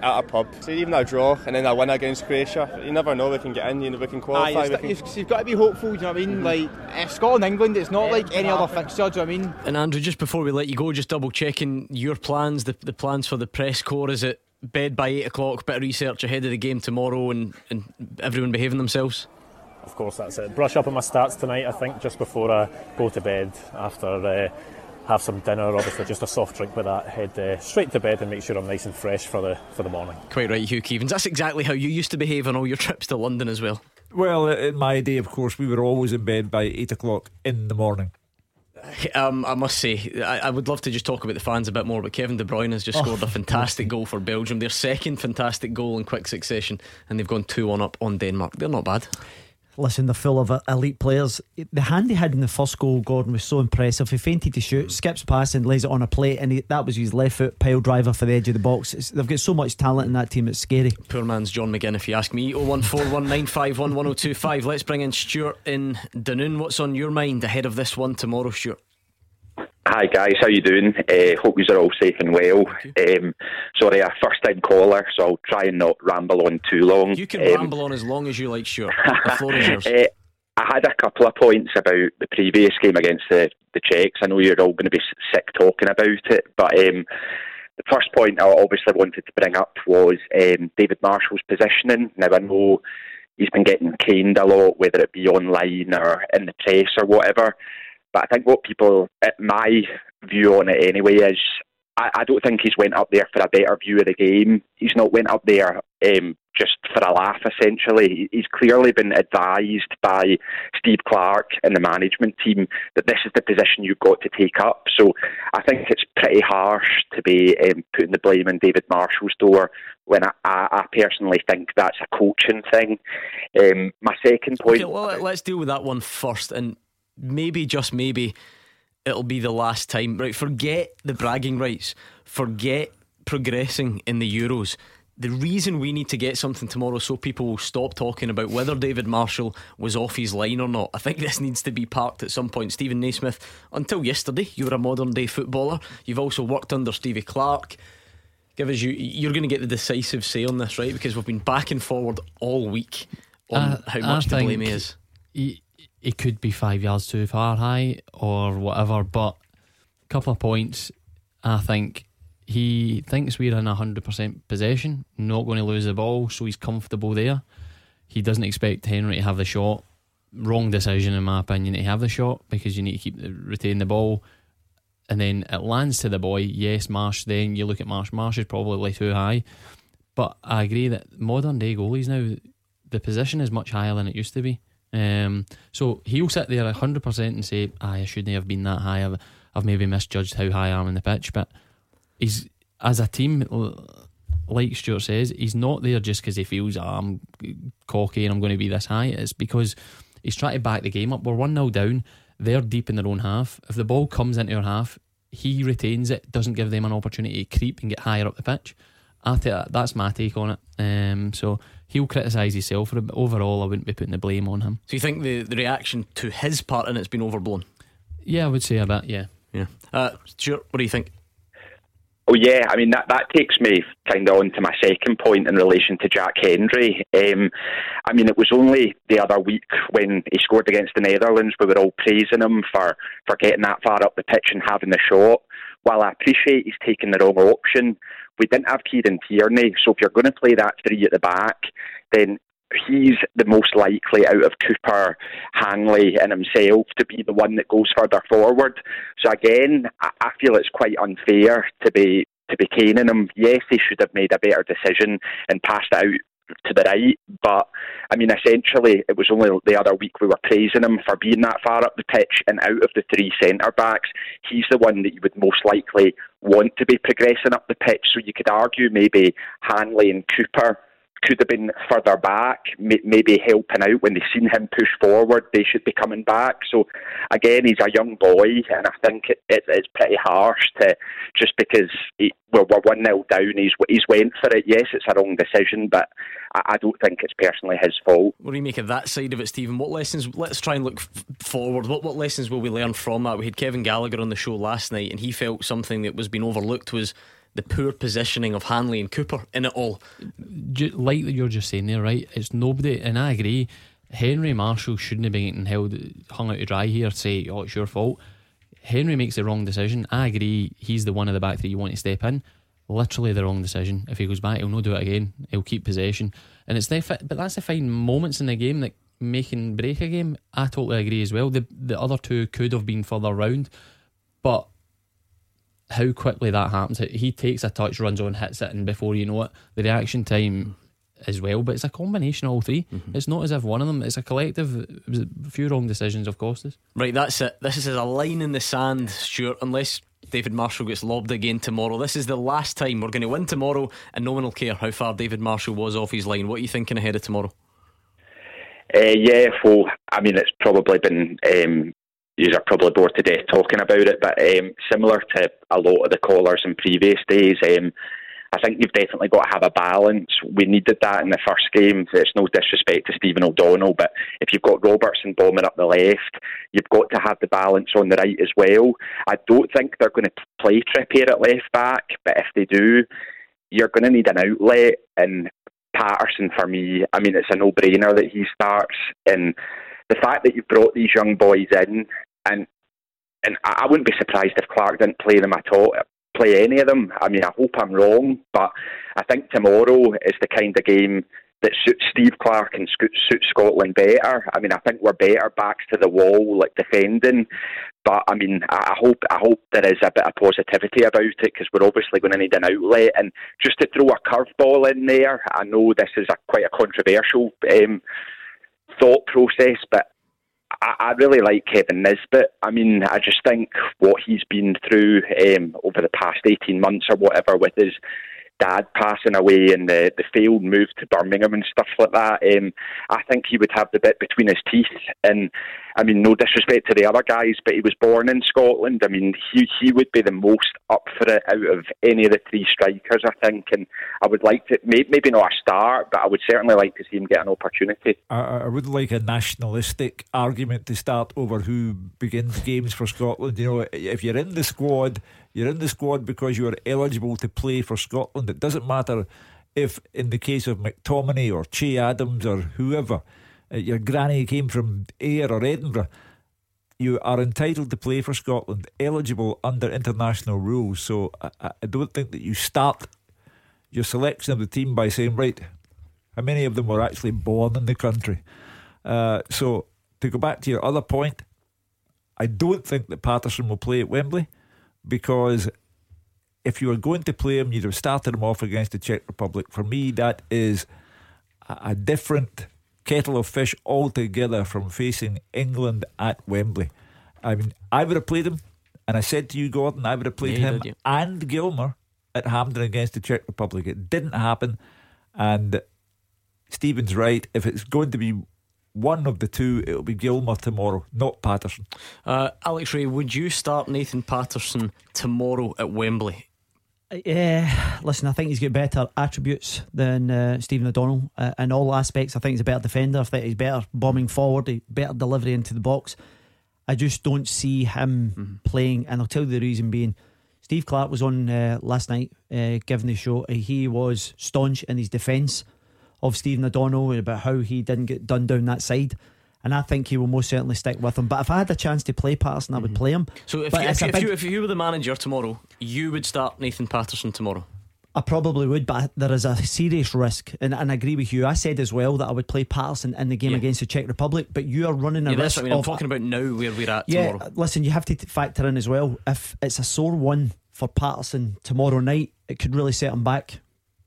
at a pub. So even a draw and then a win against Croatia, you never know, we can get in, you know, we can qualify. Aye, we got, can... You've got to be hopeful, do you know what I mean? Like, if Scotland, England, it's not yeah, like any other fixture, do you know what I mean? And Andrew, just before we let you go, just double checking your plans, the, the plans for the press corps. Is it bed by eight o'clock, bit of research ahead of the game tomorrow, and, and everyone behaving themselves? Of course, that's it. Brush up on my stats tonight, I think, just before I go to bed. After uh, have some dinner, obviously just a soft drink with that, head uh, straight to bed and make sure I'm nice and fresh for the for the morning. Quite right, Hugh Keevins. That's exactly how you used to behave on all your trips to London as well. Well, in my day, of course, we were always in bed by eight o'clock in the morning. Um, I must say I, I would love to just talk about the fans a bit more, but Kevin De Bruyne has just oh. scored a fantastic goal for Belgium, their second fantastic goal in quick succession, and they've gone two one up on Denmark. They're not bad. Listen, they're full of elite players. The hand he had in the first goal, Gordon, was so impressive. He feinted to shoot, skips past and lays it on a plate, and he, that was his left foot pile driver for the edge of the box. It's, they've got so much talent in that team, it's scary. Poor man's John McGinn, if you ask me. oh one four one nine five one one oh two five. Let's bring in Stuart in Dunoon. What's on your mind ahead of this one tomorrow, Stuart? Hi guys, how you doing? Uh, hope you're all safe and well. Um, sorry, a first time caller, so I'll try and not ramble on too long. You can um, ramble on as long as you like, sure. The floor is yours. Uh, I had a couple of points about the previous game against the, the Czechs. I know you're all going to be sick talking about it, but um, the first point I obviously wanted to bring up was um, David Marshall's positioning. Now I know he's been getting caned a lot, whether it be online or in the press or whatever. But I think what people, my view on it anyway, is I, I don't think he's went up there for a better view of the game. He's not went up there um, just for a laugh, essentially. He's clearly been advised by Steve Clark and the management team that this is the position you've got to take up. So I think it's pretty harsh to be um, putting the blame in David Marshall's door when I, I, I personally think that's a coaching thing. Um, my second point... Okay, well, let's deal with that one first, and maybe, just maybe, it'll be the last time. Right, forget the bragging rights, forget progressing in the Euros. The reason we need to get something tomorrow so people will stop talking about whether David Marshall was off his line or not. I think this needs to be parked at some point. Stephen Naismith, until yesterday you were a modern day footballer. You've also worked under Stevie Clark. Give us you, you're going to get the decisive say on this, right? Because we've been back and forward all week on uh, how much the blame is. He- It could be five yards too far high or whatever, but a couple of points. I think he thinks we're in one hundred percent possession, not going to lose the ball, so he's comfortable there. He doesn't expect Henry to have the shot. Wrong decision, in my opinion, to have the shot, because you need to keep retain the ball. And then it lands to the boy. Yes, Marsh, then you look at Marsh. Marsh is probably too high. But I agree that modern day goalies now, the position is much higher than it used to be. Um, so he'll sit there one hundred percent and say, I shouldn't have been that high. I've, I've maybe misjudged how high I am in the pitch. But he's, as a team, like Stuart says, he's not there just because he feels, oh, I'm cocky and I'm going to be this high. It's because he's trying to back the game up. We're one nil down. They're deep in their own half. If the ball comes into our half, he retains it, doesn't give them an opportunity to creep and get higher up the pitch. I th- that's my take on it. Um, so he'll criticise himself for it, but overall I wouldn't be putting the blame on him. So you think the, the reaction to his part in it's been overblown? Yeah, I would say a bit, yeah. Yeah. Uh, Stuart, what do you think? Oh yeah, I mean that, that takes me kind of on to my second point in relation to Jack Hendry. Um, I mean, it was only the other week when he scored against the Netherlands we were all praising him for, for getting that far up the pitch and having the shot. While I appreciate he's taken the wrong option, we didn't have Kieran Tierney, so if you're going to play that three at the back, then he's the most likely out of Cooper, Hanley and himself to be the one that goes further forward. So again, I feel it's quite unfair to be to be caning him. Yes, he should have made a better decision and passed it out to the right, but I mean essentially it was only the other week we were praising him for being that far up the pitch, and out of the three centre-backs he's the one that you would most likely want to be progressing up the pitch. So you could argue maybe Hanley and Cooper could have been further back, maybe helping out when they've seen him push forward. They should be coming back. So again, he's a young boy, and I think it, it, it's pretty harsh to just because he, well, we're one nil down, he's he's went for it. Yes, it's a wrong decision, but I, I don't think it's personally his fault. What do you make of that side of it, Stephen? What lessons? Let's try and look f- forward. What what lessons will we learn from that? We had Kevin Gallagher on the show last night, and he felt something that was being overlooked was the poor positioning of Hanley and Cooper in it all. Like you're just saying there, right? It's nobody, and I agree, Henry Marshall shouldn't have been getting held, hung out to dry here, say, oh, it's your fault. Henry makes the wrong decision. I agree, he's the one of the back three you want to step in. Literally the wrong decision. If he goes back, he'll not do it again. He'll keep possession. And it's the, but that's the fine moments in the game that make and break a game. I totally agree as well. The, the other two could have been further round, but how quickly that happens. He takes a touch, runs on, hits it, and before you know it, the reaction time as well. But it's a combination of all three. Mm-hmm. It's not as if one of them, it's a collective. It was a few wrong decisions of courses. Right, that's it. This is a line in the sand, Stuart. Unless David Marshall gets lobbed again tomorrow, this is the last time we're going to win tomorrow, and no one will care how far David Marshall was off his line. What are you thinking ahead of tomorrow? Uh, yeah, well, I mean, it's probably been... Um, You're probably bored to death talking about it, but um, similar to a lot of the callers in previous days, um, I think you've definitely got to have a balance. We needed that in the first game. It's no disrespect to Stephen O'Donnell, but if you've got Robertson bombing up the left, you've got to have the balance on the right as well. I don't think they're going to play Trippier at left back, but if they do, you're going to need an outlet, and Patterson for me, I mean, it's a no-brainer that he starts, and the fact that you've brought these young boys in, And and I wouldn't be surprised if Clark didn't play them at all, play any of them. I mean, I hope I'm wrong, but I think tomorrow is the kind of game that suits Steve Clark and suits Scotland better. I mean, I think we're better backs to the wall, like defending. But I mean, I hope I hope there is a bit of positivity about it, because we're obviously going to need an outlet. And just to throw a curveball in there, I know this is a, quite a controversial um, thought process, but I really like Kevin Nisbet. I mean, I just think what he's been through um, over the past eighteen months or whatever, with his dad passing away and the, the failed move to Birmingham and stuff like that, um, I think he would have the bit between his teeth. And I mean, no disrespect to the other guys, but he was born in Scotland. I mean, he, he would be the most up for it out of any of the three strikers, I think. And I would like to, maybe not a start, but I would certainly like to see him get an opportunity. I, I would like a nationalistic argument to start over who begins games for Scotland. You know, if you're in the squad, you're in the squad because you are eligible to play for Scotland. It doesn't matter if, in the case of McTominay or Ché Adams or whoever, uh, your granny came from Ayr or Edinburgh, you are entitled to play for Scotland, eligible under international rules. So I, I don't think that you start your selection of the team by saying, right, how many of them were actually born in the country? Uh, so to go back to your other point, I don't think that Patterson will play at Wembley, because if you were going to play him, you'd have started him off against the Czech Republic. For me, that is a different kettle of fish altogether from facing England at Wembley. I mean, I would have played him, and I said to you, Gordon, I would have played yeah, him did, yeah. and Gilmour at Hampden against the Czech Republic. It didn't happen, and Stephen's right. If it's going to be one of the two, it'll be Gilmour tomorrow, not Patterson. uh, Alex Ray, would you start Nathan Patterson tomorrow at Wembley? Yeah, listen, I think he's got better attributes than uh, Stephen O'Donnell uh, in all aspects. I think he's a better defender. I think he's better bombing forward, he better delivery into the box. I just don't see him mm-hmm. playing, and I'll tell you the reason being. Steve Clark was on uh, last night uh, giving the show. He was staunch in his defence of Stephen O'Donnell about how he didn't get done down that side. And I think he will most certainly stick with him. But if I had a chance to play Patterson, I would play him. So if, you, if, big... you, if you were the manager tomorrow, you would start Nathan Patterson tomorrow? I probably would, but there is a serious risk. And, and I agree with you. I said as well that I would play Patterson in the game yeah. against the Czech Republic. But you are running a yeah, risk. I mean, I'm of, talking about now where we're at yeah, tomorrow. Listen, you have to factor in as well, if it's a sore one for Patterson tomorrow night, it could really set him back,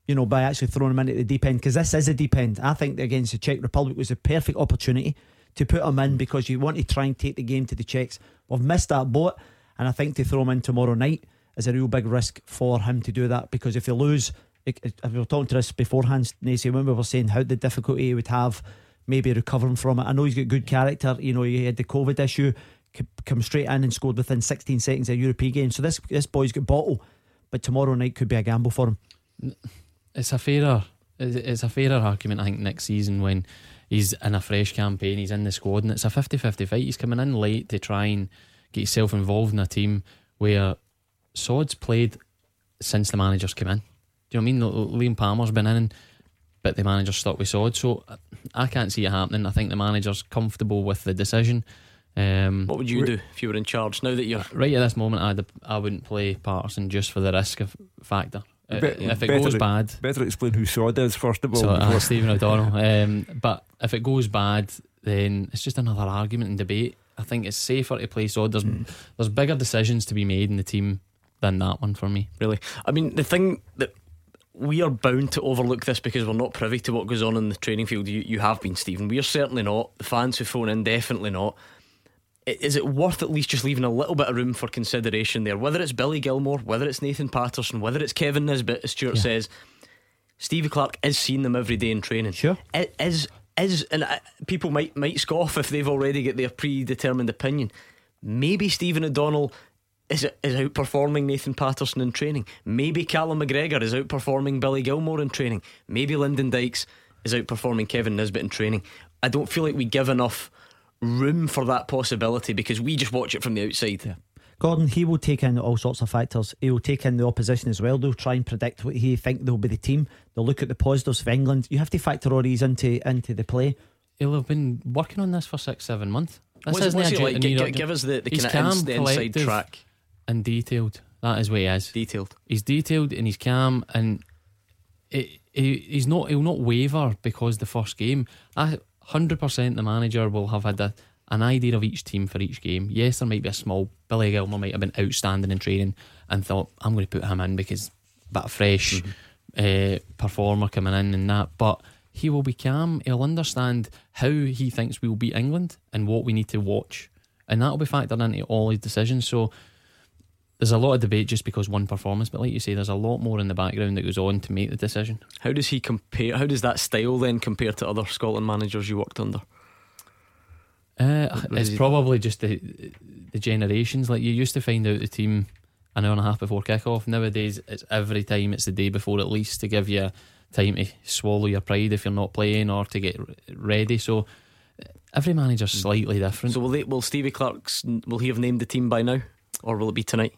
you know, by actually throwing him into the deep end, because this is a deep end. I think that against the Czech Republic was a perfect opportunity to put him in, because you want to try and take the game to the Czechs. We've missed that boat, and I think to throw him in tomorrow night is a real big risk for him to do that, because if they lose, if we were talking to this beforehand, Nacy, when we were saying how the difficulty he would have maybe recovering from it. I know he's got good character, you know, he had the COVID issue, come straight in and scored within sixteen seconds of a European game, so this, this boy's got bottle, but tomorrow night could be a gamble for him. It's a fairer It's a fairer argument, I think, next season when he's in a fresh campaign, he's in the squad, and it's a fifty-fifty fight. He's coming in late to try and get himself involved in a team where Sod's played since the manager's come in. Do you know what I mean? Liam Palmer's been in, but the manager's stuck with Sod, so I can't see it happening. I think the manager's comfortable with the decision. Um, what would you do if you were in charge now that you're right at this moment? I'd, I wouldn't play Patterson just for the risk of factor. Be- if it goes bad, better explain who Sod is first of all. So, uh, Stephen O'Donnell. Um, but if it goes bad, then it's just another argument and debate. I think it's safer to play Sod. There's mm. there's bigger decisions to be made in the team than that one for me. Really, I mean, the thing that we are bound to overlook this because we're not privy to what goes on in the training field. You you have been, Stephen. We are certainly not. The fans who phone in, definitely not. Is it worth at least just leaving a little bit of room for consideration there? Whether it's Billy Gilmour, whether it's Nathan Patterson, whether it's Kevin Nisbet, as Stuart yeah. says, Stevie Clark is seeing them every day in training. Sure, it is is and people might might scoff if they've already got their predetermined opinion. Maybe Stephen O'Donnell is is outperforming Nathan Patterson in training. Maybe Callum McGregor is outperforming Billy Gilmour in training. Maybe Lyndon Dykes is outperforming Kevin Nisbet in training. I don't feel like we give enough room for that possibility because we just watch it from the outside. yeah. Gordon, he will take in all sorts of factors. He will take in the opposition as well. They'll try and predict what he think they'll be the team. They'll look at the positives of England. You have to factor all these into into the play. He'll have been working on this for six, seven months. This what's, isn't what's a, like? G- g- give us the, the, he's calm, ins- the inside track and detailed. That is what he is. Detailed. He's detailed and he's calm, and it, he, he's not, he'll not waver because the first game. I one hundred percent the manager will have had a, an idea of each team for each game. Yes, there might be a small Billy Gilmour might have been outstanding in training and thought, I'm going to put him in because a bit of fresh mm-hmm. uh, performer coming in and that, but he will be calm. He'll understand how he thinks we will beat England and what we need to watch, and that will be factored into all his decisions. So there's a lot of debate just because one performance, but like you say, there's a lot more in the background that goes on to make the decision. How does he compare? How does that style then compare to other Scotland managers you worked under? Uh, it's probably just the the generations. Like, you used to find out the team an hour and a half before kick-off. Nowadays, it's every time. It's the day before at least to give you time to swallow your pride if you're not playing or to get ready. So every manager's slightly different. So will they, will Stevie Clark's will he have named the team by now, or will it be tonight?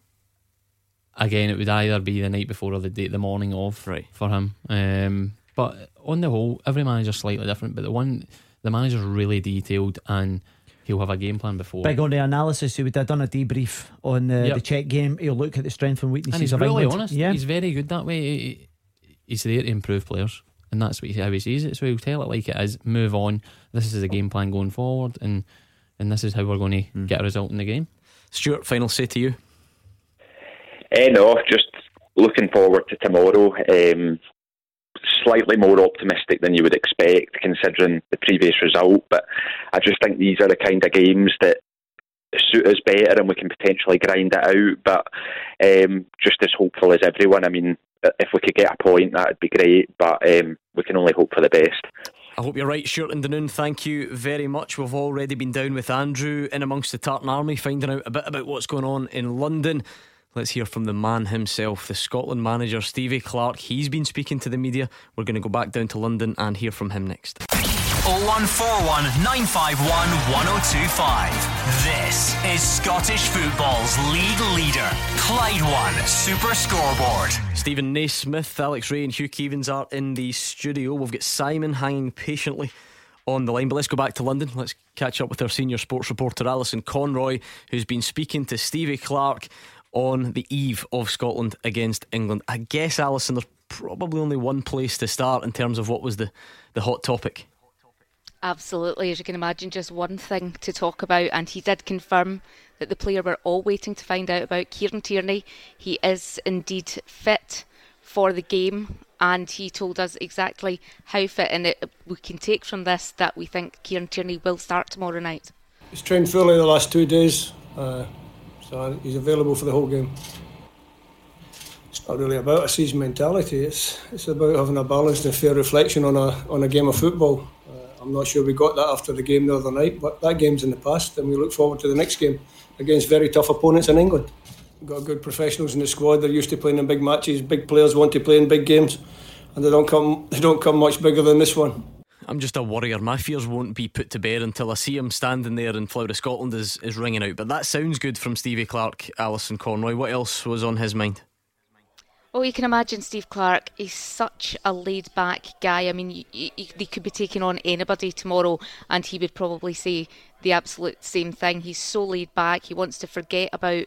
Again, it would either be the night before or the day, the morning of, right, for him. Um, but on the whole, every manager's slightly different. But the one, the manager's really detailed, and he'll have a game plan before. Big on the analysis. He would have done a debrief on the, yep. the Czech game. He'll look at the strengths and weaknesses. And he's of really England. honest. Yeah. He's very good that way. He, he's there to improve players, and that's what he, how he sees it. So he'll tell it like it is. Move on. This is the game plan going forward, and and this is how we're going to mm. get a result in the game. Stuart, final say to you. Eh, no, just looking forward to tomorrow. Um, slightly more optimistic than you would expect considering the previous result, but I just think these are the kind of games that suit us better and we can potentially grind it out. But um, just as hopeful as everyone. I mean, if we could get a point, that would be great. But um, we can only hope for the best. I hope you're right, Stuart and Dunoon. Thank you very much. We've already been down with Andrew in amongst the Tartan Army, finding out a bit about what's going on in London. Let's hear from the man himself, the Scotland manager, Stevie Clark. He's been speaking to the media. We're going to go back down to London and hear from him next. oh one four one nine five one one oh two five. This is Scottish football's league leader, Clyde One Super Scoreboard. Stephen Naismith, Alex Ray and Hugh Keevins are in the studio. We've got Simon hanging patiently on the line, but let's go back to London. Let's catch up with our senior sports reporter Alison Conroy, who's been speaking to Stevie Clark on the eve of Scotland against England. I guess, Alison, there's probably only one place to start in terms of what was the, the hot topic. Absolutely, as you can imagine, just one thing to talk about, and he did confirm that the player we're all waiting to find out about, Kieran Tierney, he is indeed fit for the game, and he told us exactly how fit, and it, we can take from this that we think Kieran Tierney will start tomorrow night. He's trained fully the last two days, uh, so he's available for the whole game. It's not really about a season mentality, it's it's about having a balanced and fair reflection on a on a game of football. I'm not sure we got that after the game the other night, but that game's in the past and we look forward to the next game against very tough opponents in England. We've got good professionals in the squad. They're used to playing in big matches. Big players want to play in big games, and they don't come they don't come much bigger than this one. I'm just a worrier. My fears won't be put to bed until I see him standing there and Flower of Scotland is, is ringing out. But that sounds good from Stevie Clark, Alison Conroy. What else was on his mind? Well, you can imagine Steve Clark, he's such a laid-back guy. I mean, he, he, he could be taking on anybody tomorrow and he would probably say the absolute same thing. He's so laid-back, he wants to forget about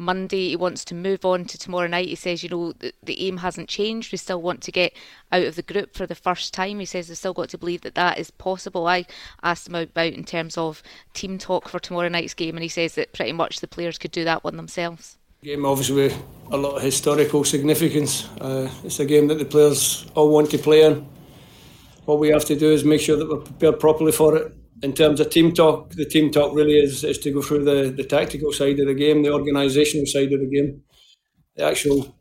Monday, he wants to move on to tomorrow night. He says, you know, the, the aim hasn't changed, we still want to get out of the group for the first time. He says they've still got to believe that that is possible. I asked him about in terms of team talk for tomorrow night's game, and he says that pretty much the players could do that one themselves. Game obviously with a lot of historical significance. Uh, it's a game that the players all want to play in. What we have to do is make sure that we're prepared properly for it. In terms of team talk, the team talk really is, is to go through the, the tactical side of the game, the organisational side of the game, the actual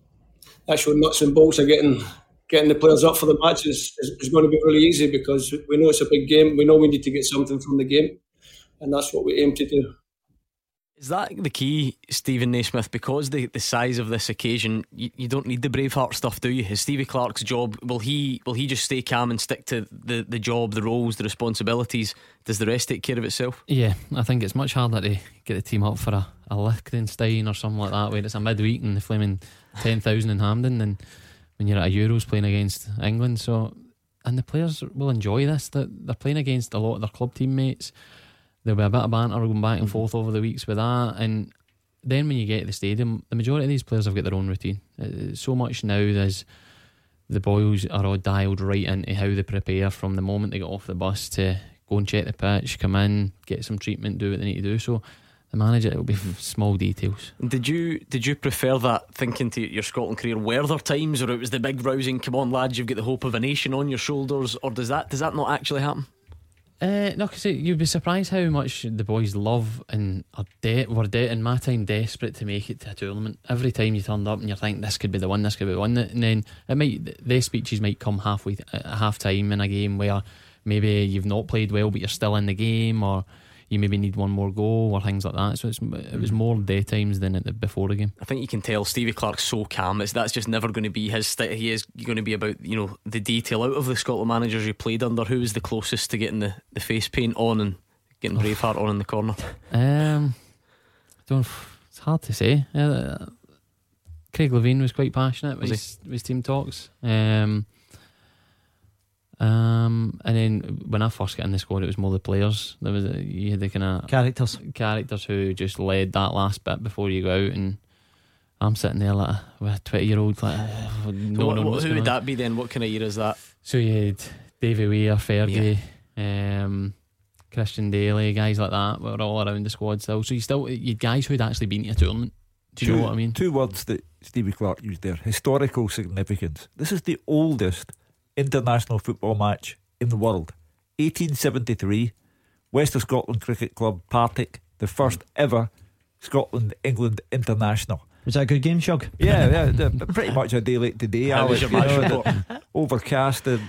actual nuts and bolts of getting getting the players up for the match is, is, is going to be really easy because we know it's a big game. We know we need to get something from the game, and that's what we aim to do. Is that the key, Stephen Naismith? Because the, the size of this occasion, you, you don't need the Braveheart stuff, do you? Is Stevie Clark's job, will he will he just stay calm and stick to the, the job, the roles, the responsibilities? Does the rest take care of itself? Yeah, I think it's much harder to get the team up for a, a Liechtenstein or something like that, where it's a midweek and the flaming ten thousand in Hampden, than when you're at a Euros playing against England. So, and the players will enjoy this. They're playing against a lot of their club teammates. There'll be a bit of banter going back and forth over the weeks with that, and then when you get to the stadium, the majority of these players have got their own routine. So much now is the boys are all dialed right into how they prepare from the moment they get off the bus to go and check the pitch, come in, get some treatment, do what they need to do. So the manager, it'll be small details. Did you did you prefer that thinking to your Scotland career? Were there times where it was the big rousing, come on lads, you've got the hope of a nation on your shoulders, or does that does that not actually happen? Uh, no, because you'd be surprised how much the boys love and are de- were de- in my time desperate to make it to a tournament. Every time you turned up and you're thinking this could be the one, this could be the one, and then it might their speeches might come halfway at half time in a game where maybe you've not played well but you're still in the game, or you maybe need one more goal or things like that. So it's, it was more daytimes than at the, before the game. I think you can tell Stevie Clark's so calm. It's, that's just never going to be his st- He is going to be about, you know, the detail. Out of the Scotland managers you played under, who was the closest to getting the, the face paint on and getting Braveheart on in the corner? Um, don't. It's hard to say. Uh, Craig Levein was quite passionate with his, his team talks. Um, Um, and then when I first got in the squad, it was more the players. There was a, you had the kind of characters, characters who just led that last bit before you go out, and I'm sitting there like with a twenty-year-old like, oh, no, what, no, what, who would on. That be then? What kind of year is that? So you had Davy Weir, Fergie, yeah. um, Christian Daly, guys like that were all around the squad still. So you still you had guys who'd actually been to a tournament. Do you two, know what I mean? Two words that Stevie Clark used there: historical significance. This is the oldest international football match in the world. Eighteen seventy-three, West of Scotland Cricket Club, Partick, the first ever Scotland-England international. Was that a good game, Shug? Yeah, yeah, pretty much a day late today, Alex. You know, overcast, and,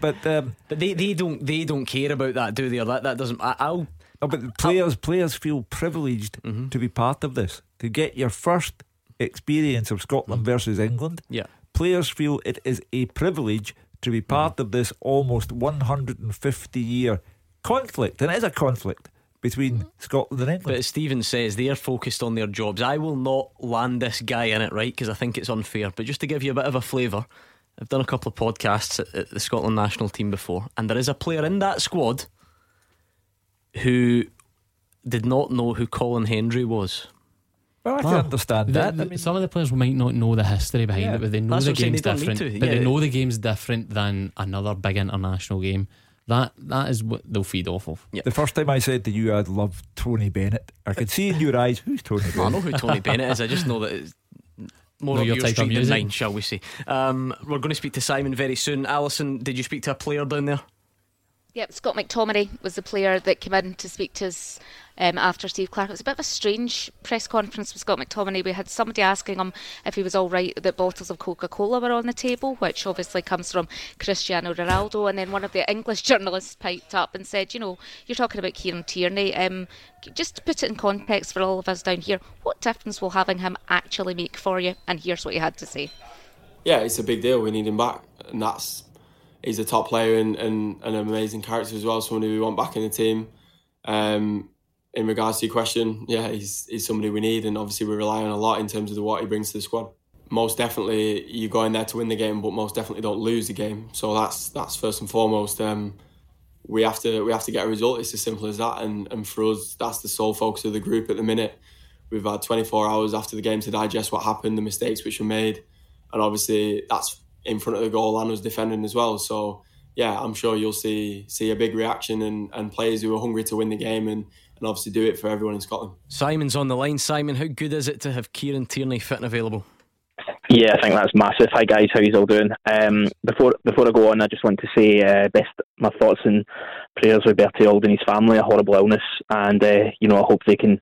but um, but they, they don't they don't care about that, do they? Or that that doesn't. I, I'll. No, but players I'll, players feel privileged mm-hmm. to be part of this, to get your first experience of Scotland mm-hmm. versus England. Yeah, players feel it is a privilege to be part mm-hmm. of this almost one hundred fifty year conflict, and it is a conflict between Scotland and England. But as Stephen says, they're focused on their jobs. I will not land this guy in it, right, because I think it's unfair. But just to give you a bit of a flavour, I've done a couple of podcasts at, at the Scotland national team before, and there is a player in that squad who did not know who Colin Hendry was. Well, I can wow. understand that. The, I mean, some of the players might not know the history behind yeah, it, but they know the game's different. Yeah, but they know the game's different than another big international game. That that is what they'll feed off of. Yep. The first time I said to you I'd love Tony Bennett, I could see in your eyes, who's Tony Bennett? I know who Tony Bennett is. I just know that it's more of your street than mine, shall we say. um, We're going to speak to Simon very soon. Alison, did you speak to a player down there? Yep, Scott McTominay was the player that came in to speak to us um, after Steve Clark. It was a bit of a strange press conference with Scott McTominay. We had somebody asking him if he was all right that bottles of Coca-Cola were on the table, which obviously comes from Cristiano Ronaldo. And then one of the English journalists piped up and said, you know, you're talking about Kieran Tierney. Um, just to put it in context for all of us down here, what difference will having him actually make for you? And here's what he had to say. Yeah, it's a big deal. We need him back. And that's... He's a top player and, and, and an amazing character as well. Somebody we want back in the team. Um, in regards to your question, yeah, he's he's somebody we need, and obviously we rely on a lot in terms of the what he brings to the squad. Most definitely, you go in there to win the game, but most definitely don't lose the game. So that's that's first and foremost. Um, we have to we have to get a result. It's as simple as that. And and for us, that's the sole focus of the group at the minute. We've had twenty-four hours after the game to digest what happened, the mistakes which were made, and obviously that's in front of the goal and was defending as well. So yeah, I'm sure you'll see see a big reaction and, and players who are hungry to win the game and, and obviously do it for everyone in Scotland. Simon's on the line. Simon, how good is it to have Kieran Tierney fit and available? Yeah, I think that's massive. Hi guys, how you all doing? Um, before before I go on, I just want to say uh, best my thoughts and prayers with Bertie Auld and his family. A horrible illness, and uh, you know I hope they can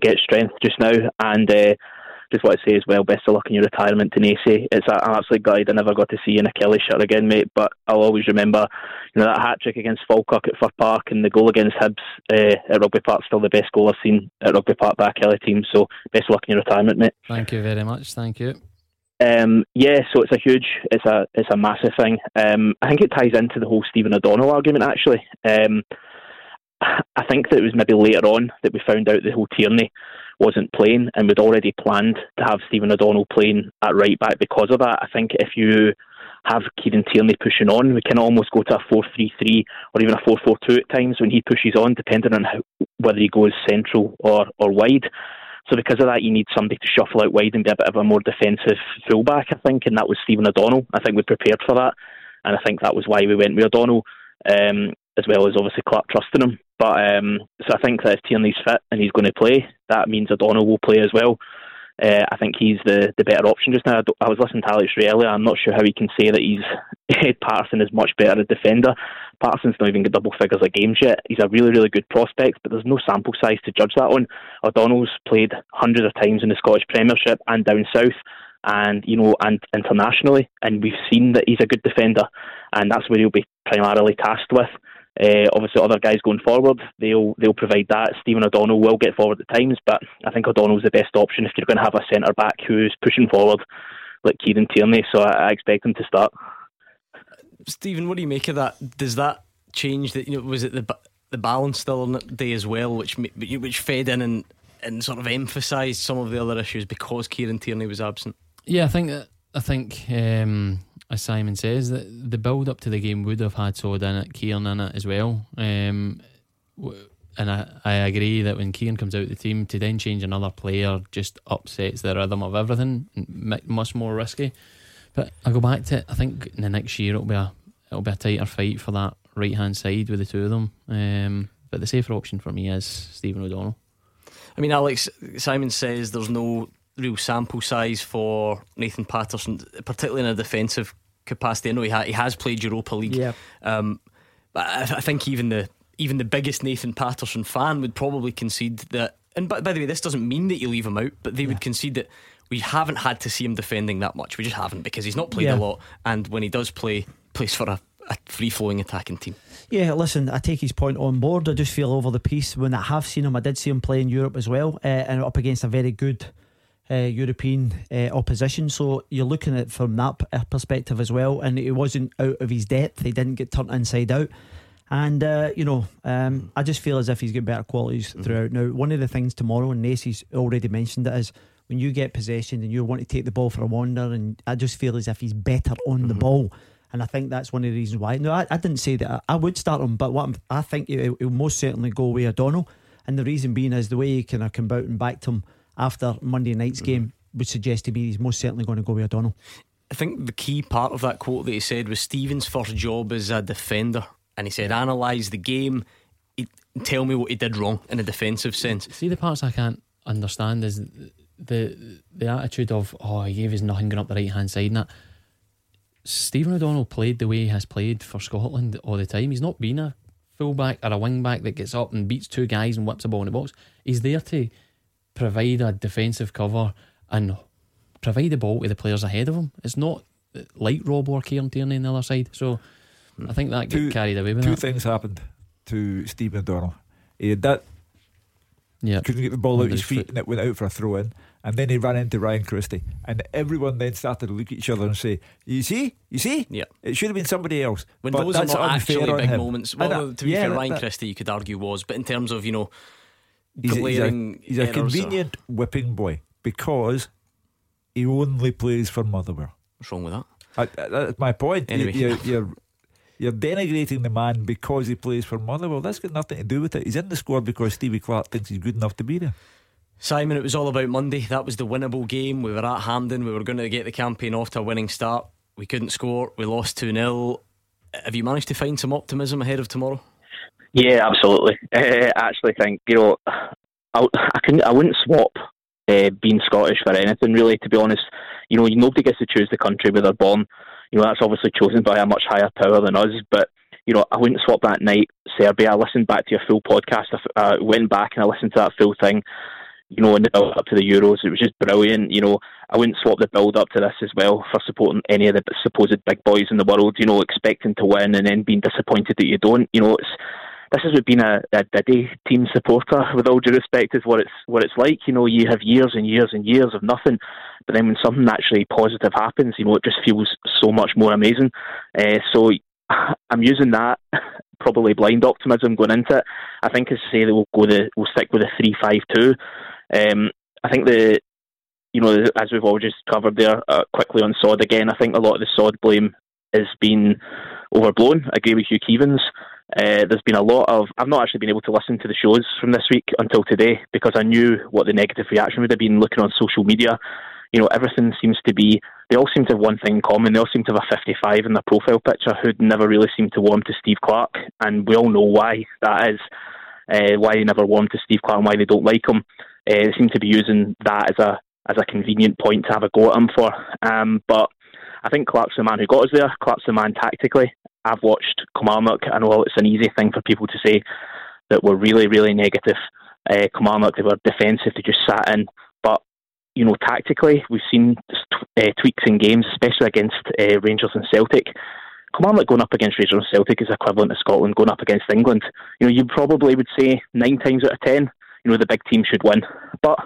get strength just now. And uh, just want to say as well, best of luck in your retirement to Naisy. It's I'm absolutely glad I never got to see you in a Kelly shirt again, mate, but I'll always remember, you know, that hat-trick against Falkirk at Fir Park and the goal against Hibs uh, at Rugby Park, still the best goal I've seen at Rugby Park by a Kelly team. So best of luck in your retirement, mate. Thank you very much. Thank you. Um, yeah, so it's a huge, it's a it's a massive thing. Um, I think it ties into the whole Stephen O'Donnell argument actually. Um, I think that it was maybe later on that we found out the whole Tierney wasn't playing, and we'd already planned to have Stephen O'Donnell playing at right back because of that. I think if you have Kieran Tierney pushing on, we can almost go to a four three three or even a four four two at times when he pushes on, depending on how, whether he goes central or, or wide. So because of that, you need somebody to shuffle out wide and be a bit of a more defensive fullback, I think, and that was Stephen O'Donnell. I think we prepared for that, and I think that was why we went with O'Donnell, um, as well as obviously Clark trusting him. But um, so I think that if Tierney's fit and he's going to play, that means O'Donnell will play as well. Uh, I think he's the, the better option just now. I, I was listening to Alex Ray earlier. I'm not sure how he can say that he's Patterson is much better a defender. Patterson's not even got double figures of games yet. He's a really, really good prospect, but there's no sample size to judge that on. O'Donnell's played hundreds of times in the Scottish Premiership and down south, and you know, and internationally, and we've seen that he's a good defender, and that's where he'll be primarily tasked with. Uh, obviously other guys going forward, they'll they'll provide that. Stephen O'Donnell will get forward at times, but I think O'Donnell's the best option if you're going to have a centre-back who's pushing forward like Kieran Tierney, so I, I expect him to start. Stephen, what do you make of that? Does that change that, you know, was it the the balance still on that day as well, which which fed in and, and sort of emphasised some of the other issues because Kieran Tierney was absent? Yeah, I think that, I think um as Simon says, that the build-up to the game would have had Sod in it, Kieran in it as well. Um, and I, I agree that when Kieran comes out of the team, to then change another player just upsets the rhythm of everything, much more risky. But I go back to it, I think in the next year it'll be a, it'll be a tighter fight for that right-hand side with the two of them. Um, but the safer option for me is Stephen O'Donnell. I mean, Alex, Simon says there's no real sample size for Nathan Patterson, particularly in a defensive capacity. I know he, ha- he has played Europa League, yeah. um, but I, th- I think even the even the biggest Nathan Patterson fan would probably concede that and by, by the way, this doesn't mean that you leave him out, but they yeah. would concede that we haven't had to see him defending that much. We just haven't, because he's not played yeah. a lot, and when he does play, plays for a a free-flowing attacking team. Yeah, listen, I take his point on board. I just feel over the piece when I have seen him. I did see him play in Europe as well, uh, and up against a very good uh, European uh, opposition. So you're looking at it from that perspective as well, and he wasn't out of his depth. He didn't get turned inside out. And uh, you know, um, I just feel as if he's got better qualities mm-hmm. throughout. Now, one of the things tomorrow, and Naismith's already mentioned it, is when you get possession and you want to take the ball for a wander, and I just feel as if he's better on mm-hmm. the ball. And I think that's one of the reasons why. No, I, I didn't say that I, I would start him, but what I'm, I think he'll most certainly go away O'Donnell. And the reason being is the way he kind of came out and backed him after Monday night's mm-hmm. game would suggest to me he's most certainly going to go away O'Donnell. I think the key part of that quote that he said was Stephen's first job as a defender. And he said, analyse the game, he, tell me what he did wrong in a defensive sense. See, the parts I can't understand is the the attitude of, oh, he gave us nothing going up the right hand side and that. Stephen O'Donnell played the way he has played for Scotland all the time. He's not been a fullback or a wingback that gets up and beats two guys and whips a ball in the box. He's there to provide a defensive cover and provide the ball to the players ahead of him. It's not like Rob or Kieran Tierney on the other side. So I think that two, gets carried away with Two that. things happened to Stephen O'Donnell. He had that yeah. couldn't get the ball out his feet foot. And it went out for a throw in. And then he ran into Ryan Christie, and everyone then started to look at each other and say, you see, you see yeah. it should have been somebody else. When but those are not actually big him. moments. Well, no, to be yeah, fair, that, Ryan that, Christie you could argue was, but in terms of, you know, he's glaring a, he's a, he's a convenient or... whipping boy, because he only plays for Motherwell. What's wrong with that? I, I, that's my point. Anyway. you, you're, you're denigrating the man because he plays for Motherwell. That's got nothing to do with it. He's in the squad because Stevie Clark thinks he's good enough to be there. Simon, it was all about Monday. That was the winnable game. We were at Hampden. We were going to get the campaign off to a winning start. We couldn't score. We lost two nil. Have you managed to find some optimism ahead of tomorrow? Yeah, absolutely. I actually think, you know, I, I, can, I wouldn't swap uh, being Scottish for anything, really, to be honest. You know, nobody gets to choose the country where they're born. You know, that's obviously chosen by a much higher power than us, but you know, I wouldn't swap that night, Serbia. I listened back to your full podcast. I uh, went back and I listened to that full thing. You know, in the build up to the Euros, it was just brilliant. You know, I wouldn't swap the build up to this as well for supporting any of the supposed big boys in the world. You know, expecting to win and then being disappointed that you don't. You know, it's this is what being a, a, a day team supporter, with all due respect, is what it's what it's like. You know, you have years and years and years of nothing, but then when something actually positive happens, you know, it just feels so much more amazing. Uh, so I'm using that probably blind optimism going into it. I think as I say that we'll go the we'll stick with a three five two. Um, I think the, you know, as we've all just covered there uh, quickly on sod again, I think a lot of the sod blame has been overblown. I agree with Hugh Keevins. Uh, there's been a lot of, I've not actually been able to listen to the shows from this week until today because I knew what the negative reaction would have been looking on social media. You know, everything seems to be, they all seem to have one thing in common. They all seem to have a fifty-five in their profile picture who'd never really seemed to warm to Steve Clark. And we all know why that is, uh, why they never warm to Steve Clark and why they don't like him. Uh, they seem to be using that as a as a convenient point to have a go at him for. Um, but I think Clark's the man who got us there. Clark's the man tactically. I've watched Kilmarnock. I know it's an easy thing for people to say that we're really, really negative. Uh, Kilmarnock, they were defensive. They just sat in. But, you know, tactically, we've seen t- uh, tweaks in games, especially against uh, Rangers and Celtic. Kilmarnock going up against Rangers and Celtic is equivalent to Scotland going up against England. You know, you probably would say nine times out of ten, you know, the big team should win. But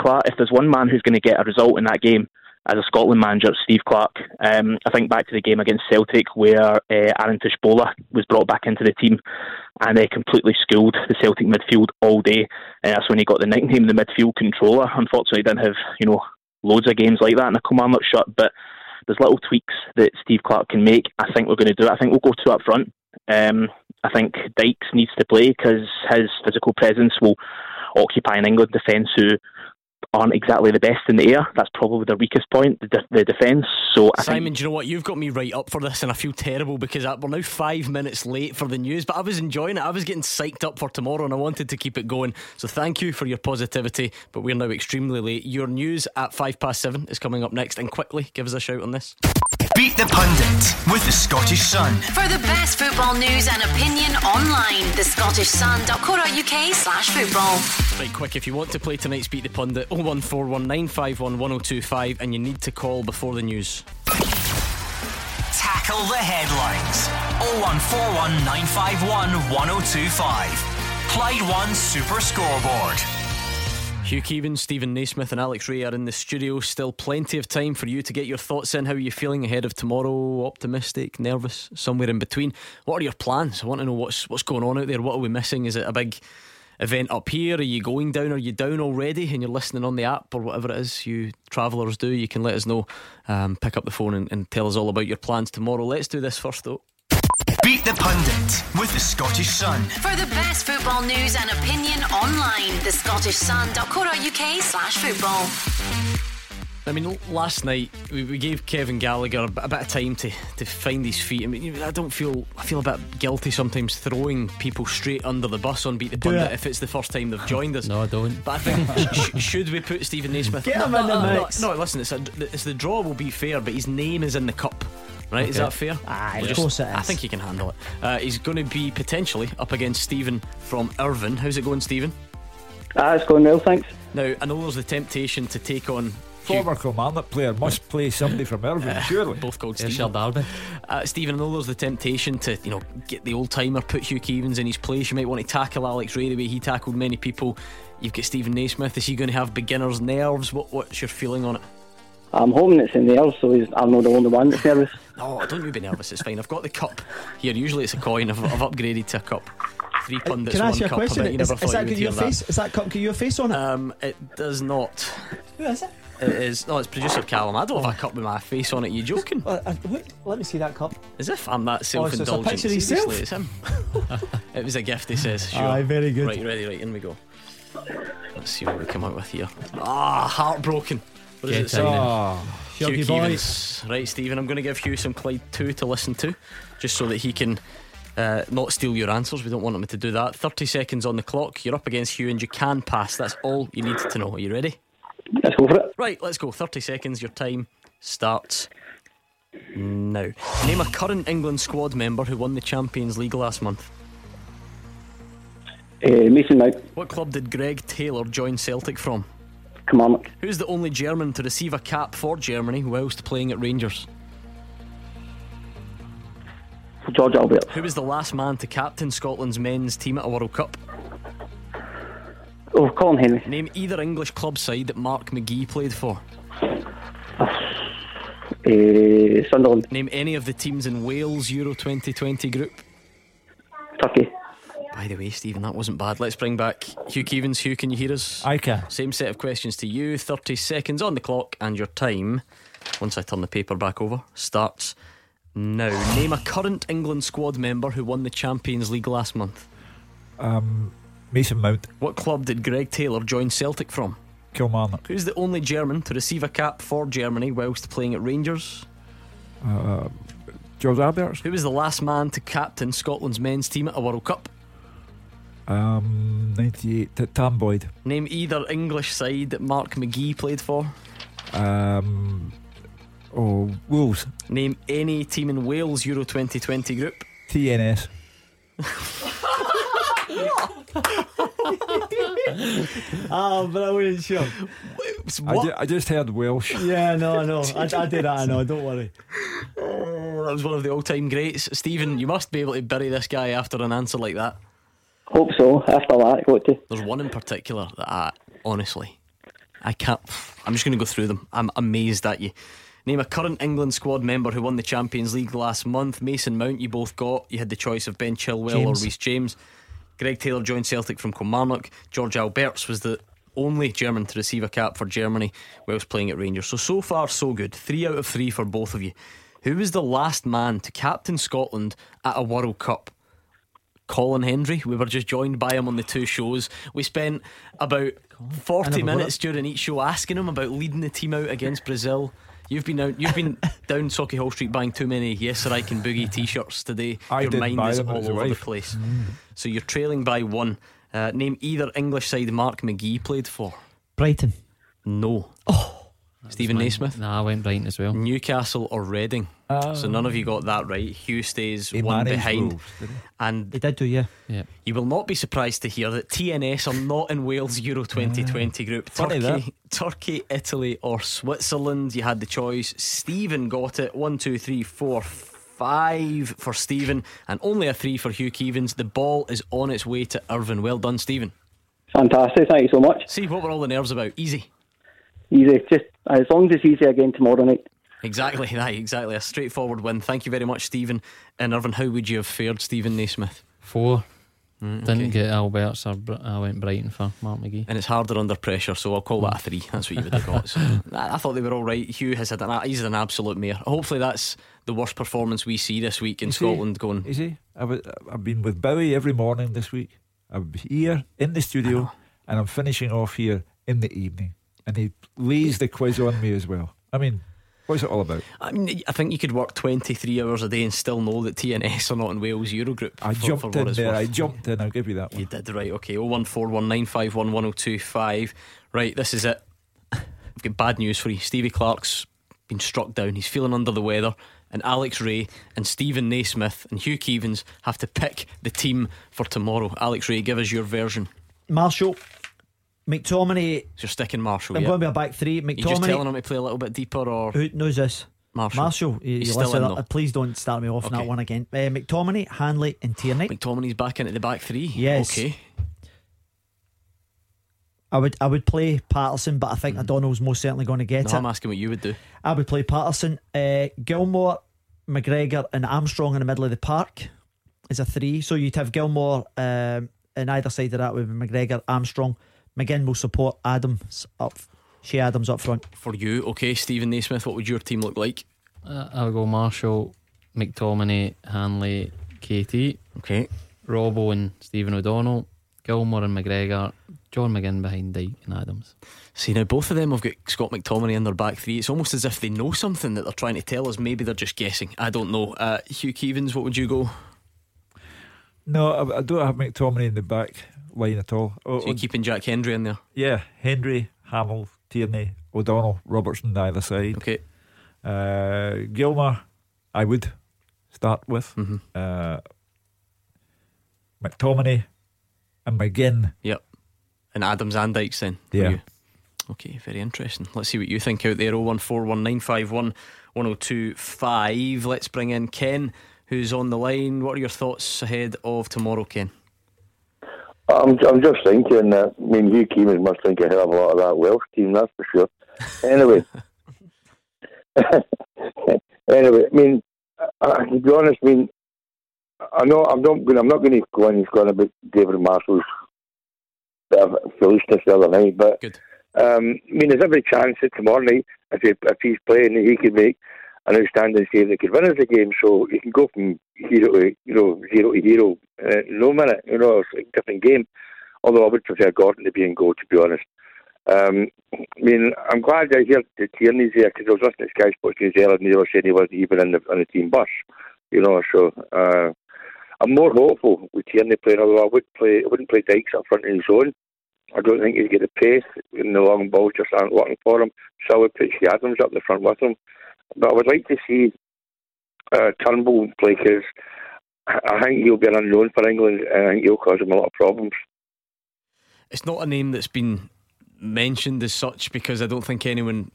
Clark, if there's one man who's going to get a result in that game as a Scotland manager, it's Steve Clark. Um, I think back to the game against Celtic where uh, Aaron Tushbola was brought back into the team and they uh, completely schooled the Celtic midfield all day. And that's when he got the nickname the midfield controller. Unfortunately, he didn't have, you know, loads of games like that in a Kilmarnock shirt, but there's little tweaks that Steve Clark can make. I think we're going to do it. I think we'll go two up front. Um, I think Dykes needs to play because his physical presence will occupy an England defence who aren't exactly the best in the air. That's probably their weakest point, the, de- the defence. So I Simon, think... do you know what? You've got me right up for this and I feel terrible because I, we're now five minutes late for the news, but I was enjoying it. I was getting psyched up for tomorrow and I wanted to keep it going. So thank you for your positivity, but we're now extremely late. Your news at five past seven is coming up next, and quickly give us a shout on this. Beat the Pundit with the Scottish Sun. For the best football news and opinion online, the scottish sun dot co dot uk slash football. Right, quick, if you want to play tonight's Beat the Pundit, oh one four one nine five one one oh two five, and you need to call before the news. Tackle the headlines. oh one four one nine five one one oh two five. Clyde One Super Scoreboard. Hugh Keevins, Stephen Naismith and Alex Ray are in the studio. Still plenty of time for you to get your thoughts in. How are you feeling ahead of tomorrow? Optimistic, nervous, somewhere in between? What are your plans? I want to know what's what's going on out there. What are we missing? Is it a big event up here? Are you going down? Are you down already? And you're listening on the app or whatever it is you travellers do. You can let us know. Um, pick up the phone and, and tell us all about your plans tomorrow. Let's do this first though. Beat the Pundit with the Scottish Sun. For the best football news and opinion online, the scottish sun dot co dot uk slash football. I mean, last night we, we gave Kevin Gallagher a, a bit of time to, to find his feet. I mean, I don't feel I feel a bit guilty sometimes throwing people straight under the bus on Beat the Do Pundit it. if it's the first time they've joined us. No, I don't. But I think sh- should we put Stephen Naismith? Get no, him no, in the no, mix. No, no, listen, it's, a, it's the draw will be fair, but his name is in the cup. Right, okay. Is that fair? Aye, we'll of course just, it is. I think he can handle it. Uh, he's going to be potentially up against Stephen from Irvine. How's it going, Stephen? Ah, it's going well, thanks. Now, I know there's the temptation to take on former Kilmarnock player must play somebody from Irvine, uh, surely. Both called Stephen. Uh, Stephen, I know there's the temptation to, you know, get the old timer, put Hugh Keevins in his place. You might want to tackle Alex Ray the way he tackled many people. You've got Stephen Naismith. Is he going to have beginner's nerves? What, what's your feeling on it? I'm hoping it's in there, so he's, I'm not the only one that's nervous. No, don't you be nervous, it's fine. I've got the cup here. Usually it's a coin. I've, I've upgraded to a cup. Three pundits, one cup. Can I ask you a question? Is, is that good your face? That. Is that cup good your face on it? Um, it does not. Who is it? It is. No, it's producer Callum. I don't have a cup with my face on it. You joking? Well, I, wait, let me see that cup. As if I'm that self-indulgent. Oh, so it's a picture of yourself. It's him. It was a gift, he says. Sure. Aye, very good. Right, ready, right, in we go. Let's see what we come out with here. Ah, heartbroken. What is it? Oh, Hugh Keevins. Right, Stephen, I'm going to give Hugh some Clyde two to listen to, just so that he can uh, not steal your answers. We don't want him to do that. Thirty seconds on the clock. You're up against Hugh and you can pass. That's all you need to know. Are you ready? Let's go for it. Right, let's go. Thirty seconds. Your time starts now. Name a current England squad member who won the Champions League last month. uh, Mason Mount. What club did Greg Taylor join Celtic from? Kilmarnock. Who's the only German to receive a cap for Germany whilst playing at Rangers? George Albert. Who was the last man to captain Scotland's men's team at a World Cup? Oh, Colin Henry. Name either English club side that Mark McGee played for. uh, Sunderland. Name any of the teams in Wales' Euro twenty twenty group. Turkey. By the way, Stephen, that wasn't bad. Let's bring back Hugh Keevins. Hugh, can you hear us? I can. Same set of questions to you. Thirty seconds on the clock, and your time, once I turn the paper back over, starts now. Name a current England squad member who won the Champions League last month. Um, Mason Mount. What club did Greg Taylor join Celtic from? Kilmarnock. Who's the only German to receive a cap for Germany whilst playing at Rangers? Uh, George Albert. Who was the last man to captain Scotland's men's team at a World Cup? Um, ninety-eight. Tom Boyd. Name either English side that Mark McGee played for. Um, oh, Wolves. Name any team in Wales' Euro twenty twenty group. T N S. Ah, but I wasn't sure. I, ju- I just heard Welsh. Yeah, no, no. I, I did that, I know, don't worry. Oh, that was one of the all-time greats. Stephen, you must be able to bury this guy after an answer like that. Hope so. After that, what to? There's one in particular that I honestly, I can't. I'm just going to go through them. I'm amazed at you. Name a current England squad member who won the Champions League last month. Mason Mount, you both got. You had the choice of Ben Chilwell James. or Reece James. Greg Taylor joined Celtic from Kilmarnock. George Alberts was the only German to receive a cap for Germany whilst playing at Rangers. So, so far, so good. Three out of three for both of you. Who was the last man to captain Scotland at a World Cup? Colin Hendry. We were just joined by him on the two shows. We spent about forty minutes during each show asking him about leading the team out against Brazil. You've been out, you've been down Socky Hall Street buying too many Yes Sir I Can Boogie t-shirts today. I your mind is all over wife. the place. Mm. So you're trailing by one. Uh, name either English side Mark McGee played for. Brighton. No. Oh. Stephen Naismith. Nah, I went Brighton as well. Newcastle or Reading. Oh. So none of you got that right. Hugh stays he one behind. Wolves, he? And he did do, yeah. yeah. You will not be surprised to hear that T N S are not in Wales Euro twenty twenty group. Turkey, that. Turkey, Italy or Switzerland. You had the choice. Stephen got it. One, two, three, four, five for Stephen, and only a three for Hugh Keevins. The ball is on its way to Irvine. Well done, Stephen. Fantastic. Thank you so much. See, what were all the nerves about? Easy. Easy. Just as long as it's easy again tomorrow night. Exactly that. Exactly. A straightforward win. Thank you very much, Stephen. And Irvine, how would you have fared, Stephen Naismith? Four. Mm, okay. Didn't get Alberts. I, I went Brighton for Mark McGee. And it's harder under pressure, so I'll call that a three. That's what you would have got. So I, I thought they were all right. Hugh has had an, he's an absolute mare. Hopefully that's the worst performance we see this week in is Scotland. He, going. Is he? I w- I've been with Bowie every morning this week. I'm here in the studio and I'm finishing off here in the evening. And he lays the quiz on me as well. I mean, what's it all about? I mean, I think you could work twenty-three hours a day and still know that T N S are not in Wales Eurogroup. I for, jumped for in there worth. I jumped in. I'll give you that one. You did, right? Okay. oh one four one nine five one one oh two five. Right, this is it. I've got bad news for you. Stevie Clark's been struck down. He's feeling under the weather. And Alex Ray and Stephen Naismith and Hugh Keevins have to pick the team for tomorrow. Alex Ray, give us your version. Marshall, McTominay. So you're sticking Marshall. I'm yeah. going to be a back three. McTominay. You're just telling him to play a little bit deeper, or who knows this? Marshall. Marshall. You, He's you still in, though. Please don't start me off on okay. that one again. Uh, McTominay, Hanley, and Tierney. McTominay's back into the back three. Yes. Okay. I would I would play Patterson, but I think mm. O'Donnell's most certainly going to get no, it. I'm asking what you would do. I would play Patterson, uh, Gilmour, McGregor and Armstrong in the middle of the park is a three. So you'd have Gilmour um, in either side of that would be McGregor, Armstrong. McGinn will support Adams up, Ché Adams up front. For you, okay. Stephen Naismith, what would your team look like? Uh, I'll go Marshall, McTominay, Hanley, K T. Okay. Robbo and Stephen O'Donnell, Gilmour and McGregor, John McGinn behind Dyke and Adams. See, now both of them have got Scott McTominay in their back three. It's almost as if they know something that they're trying to tell us. Maybe they're just guessing. I don't know. uh, Hugh Keevins, what would you go? No, I don't have McTominay in the back line at all. So you're keeping Jack Hendry in there? Yeah, Hendry, Hamill, Tierney, O'Donnell, Robertson either side. Okay. uh, Gilmour I would start with. mm-hmm. uh, McTominay and McGinn. Yep. And Adams and Dykes then. Yeah. You? Okay, very interesting. Let's see what you think out there. oh one four one nine five one one oh two five. Let's bring in Ken, who's on the line. What are your thoughts ahead of tomorrow, Ken? I'm I'm just thinking that, I mean, Hugh Keevins must think a hell of a lot of that Welsh team, that's for sure. Anyway, anyway, I mean, I, to be honest, I mean, I know I'm not going. I'm not going to go in and go on about David Marshall's foolishness the other night, but um, I mean, there's every chance that tomorrow night, if, he, if he's playing, he could make an outstanding save that could win us the game. So you can go from hero to, you know, zero to hero, uh, no minute, you know, it's a different game. Although I would prefer Gordon to be in goal, to be honest. Um, I mean, I'm glad I hear the Tierney's there, because I was listening to Sky Sports News earlier and they were saying he wasn't even in the on the team bus, you know. So uh, I'm more hopeful with Tierney playing. Although I would play, I wouldn't play Dykes up front in his own. I don't think he'd get the pace in the long balls, just aren't working for him. So I would put Ché Adams up the front with him. But I would like to see uh, Turnbull play, because I think he'll be an unknown for England and I think he'll cause him a lot of problems. It's not a name that's been mentioned as such, because I don't think anyone...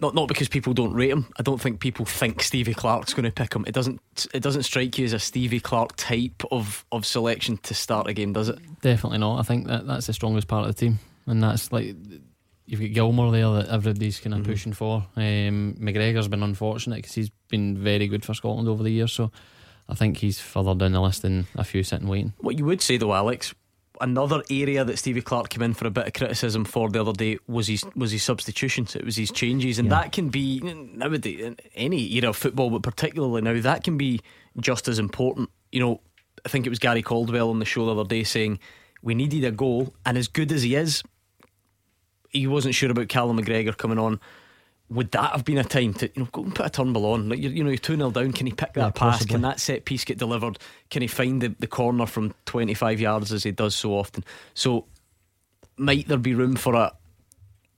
Not not because people don't rate him. I don't think people think Stevie Clark's going to pick him. It doesn't it doesn't strike you as a Stevie Clark type of, of selection to start a game, does it? Definitely not. I think that that's the strongest part of the team, and that's like you've got Gilmour there that everybody's kind of mm-hmm. pushing for. Um, McGregor's been unfortunate because he's been very good for Scotland over the years, so I think he's further down the list than a few sitting waiting. What you would say though, Alex, another area that Stevie Clark came in for a bit of criticism for the other day was his was his substitutions. It was his changes, and yeah. that can be nowadays in any era of football, but particularly now, that can be just as important. You know, I think it was Gary Caldwell on the show the other day saying we needed a goal, and as good as he is, he wasn't sure about Callum McGregor coming on. Would that have been a time to, you know, go and put a Turnbull on? Like, you, you know, you're two nil down. Can he pick that yeah, pass? Possibly. Can that set piece get delivered? Can he find the, the corner from twenty-five yards as he does so often? So might there be room for a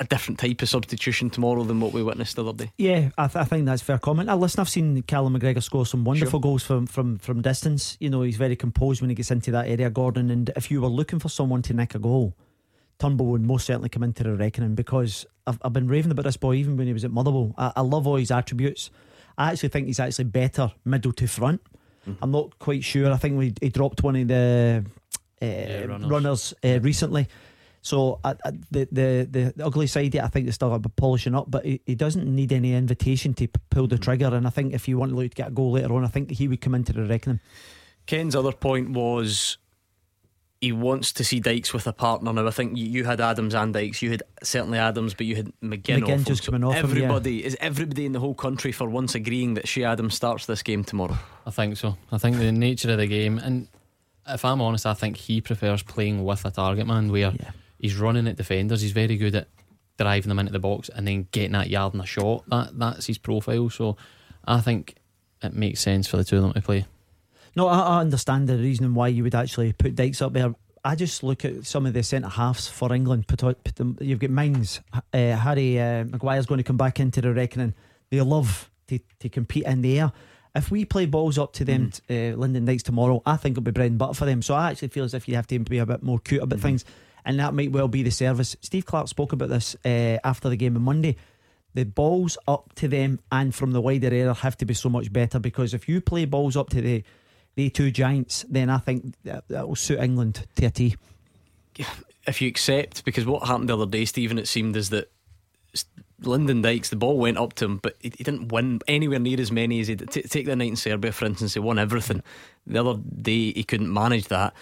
a different type of substitution tomorrow than what we witnessed the other day. Yeah, I, th- I think that's a fair comment. I listen, I've seen Callum McGregor score some wonderful sure. goals from, from, from distance. You know, he's very composed when he gets into that area, Gordon. And if you were looking for someone to nick a goal, Turnbull would most certainly come into the reckoning, because I've, I've been raving about this boy even when he was at Motherwell. I, I love all his attributes. I actually think he's actually better middle to front. Mm-hmm. I'm not quite sure. I think we, he dropped one of the uh, yeah, runners, runners uh, recently. So uh, the, the the ugly side, I think they still got to be polishing up, but he, he doesn't need any invitation to p- pull the trigger. And I think if you want to get a goal later on, I think he would come into the reckoning. Ken's other point was he wants to see Dykes with a partner. Now I think you, you had Adams and Dykes. You had certainly Adams, but you had McGinn, McGinn off just coming off. Everybody him, yeah. Is everybody in the whole country for once agreeing that Ché Adams starts this game tomorrow? I think so. I think the nature of the game, and if I'm honest, I think he prefers playing with a target man where yeah. he's running at defenders. He's very good at driving them into the box and then getting that yard and a shot. That That's his profile. So I think it makes sense for the two of them to play. No, I, I understand the reason why you would actually put Dykes up there. I just look at some of the centre-halves for England. Put, put them, you've got Mings. Uh, Harry uh, Maguire's going to come back into the reckoning. They love to, to compete in the air. If we play balls up to them, mm. uh, Lyndon Dykes tomorrow, I think it'll be bread and butter for them. So I actually feel as if you have to be a bit more cute about mm. things. And that might well be the service. Steve Clark spoke about this uh, after the game on Monday. The balls up to them and from the wider area have to be so much better, because if you play balls up to the the two giants, then I think that, that will suit England to a T. If you accept, because what happened the other day, Stephen, it seemed is that Lyndon Dykes, the ball went up to him, but he didn't win anywhere near as many as he did. T- take the night in Serbia, for instance, he won everything. The other day he couldn't manage that.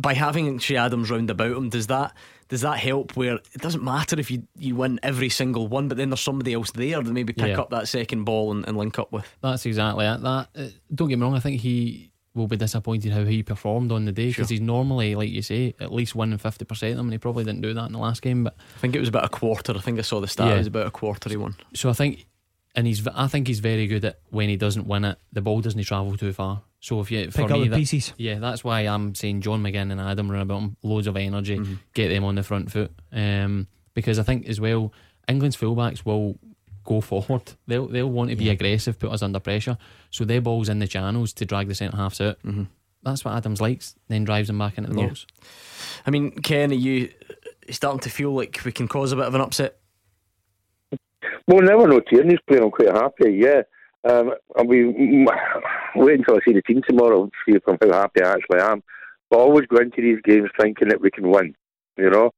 By having Ché Adams round about him, does that does that help, where it doesn't matter if you, you win every single one, but then there's somebody else there that maybe pick yeah. up that second ball and, and link up with? That's exactly it. That, uh, don't get me wrong, I think he will be disappointed how he performed on the day, because sure. he's normally, like you say, at least winning fifty percent of them, and he probably didn't do that in the last game. But I think it was about a quarter. I think I saw the stat. Yeah. It was about a quarter he won. So I think, and he's, I think he's very good at when he doesn't win it, the ball doesn't travel too far. So if you pick for up me, the that, pieces. Yeah, that's why I'm saying John McGinn and Adam run about him, loads of energy, mm-hmm. get them on the front foot. Um, because I think as well, England's fullbacks will go forward. They'll they'll want to be yeah. aggressive, put us under pressure. So their ball's in the channels to drag the centre halves out. Mm-hmm. That's what Adams likes. Then drives them back into the yeah. box. I mean, Ken, are you starting to feel like we can cause a bit of an upset? Well, never know. Tierney's playing. I'm quite happy. Yeah. Um, I'll be waiting until I see the team tomorrow to see if I'm how happy I actually am. But I always go into these games thinking that we can win, you know.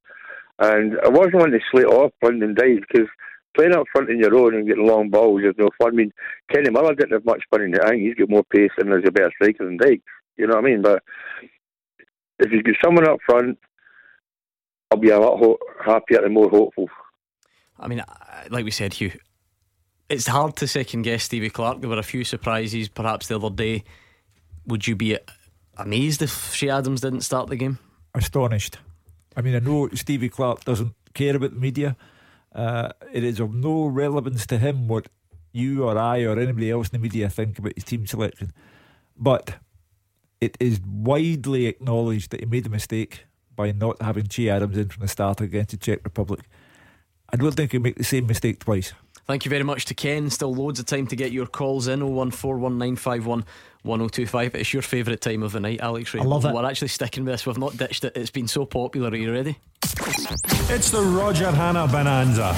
And I wasn't wanting to slate off Lyndon Dykes, because playing up front on your own and getting long balls is no fun. I mean, Kenny Miller didn't have much fun in the end. He's got more pace and there's a better striker than Dykes. You know what I mean? But if you get someone up front, I'll be a lot ho- happier and more hopeful. I mean, like we said, Hugh, it's hard to second guess Stevie Clark. There were a few surprises perhaps the other day. Would you be amazed if Ché Adams didn't start the game? Astonished. I mean, I know Stevie Clark doesn't care about the media. uh, It is of no relevance to him what you or I or anybody else in the media think about his team selection. But it is widely acknowledged that he made a mistake by not having Ché Adams in from the start against the Czech Republic. I don't think he'll make the same mistake twice. Thank you very much to Ken. Still loads of time to get your calls in. oh one four one nine five one one oh two five. It's your favourite time of the night, Alex Ray. I love it. We're actually sticking with this. We've not ditched it. It's been so popular. Are you ready? It's the Roger Hannah Bonanza.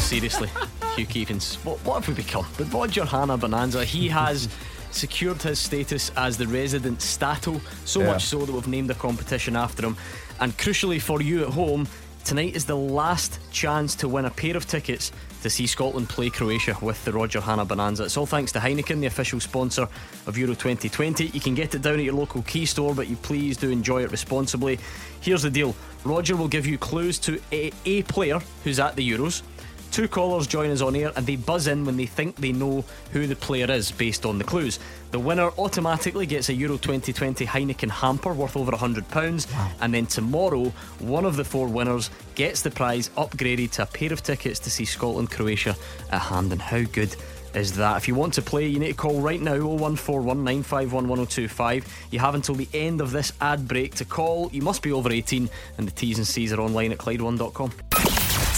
Seriously, Hugh Keevins, what, what have we become? The Roger Hannah Bonanza. He has secured his status as the resident stato, so yeah. much so that we've named a competition after him. And crucially for you at home, tonight is the last chance to win a pair of tickets to see Scotland play Croatia with the Roger Hannah Bonanza. It's all thanks to Heineken, the official sponsor of Euro twenty twenty. You can get it down at your local key store, but you please do enjoy it responsibly. Here's the deal. Roger will give you clues to a, a player who's at the Euros. Two callers join us on air and they buzz in when they think they know who the player is based on the clues. The winner automatically gets a Euro twenty twenty Heineken hamper worth over one hundred pounds. Wow. And then tomorrow, one of the four winners gets the prize upgraded to a pair of tickets to see Scotland Croatia at Hampden. How good is that. If you want to play, you need to call right now, oh one four one, nine five one, one oh two five. You have until the end of this ad break to call. You must be over eighteen, and the T's and C's are online at Clyde one dot com.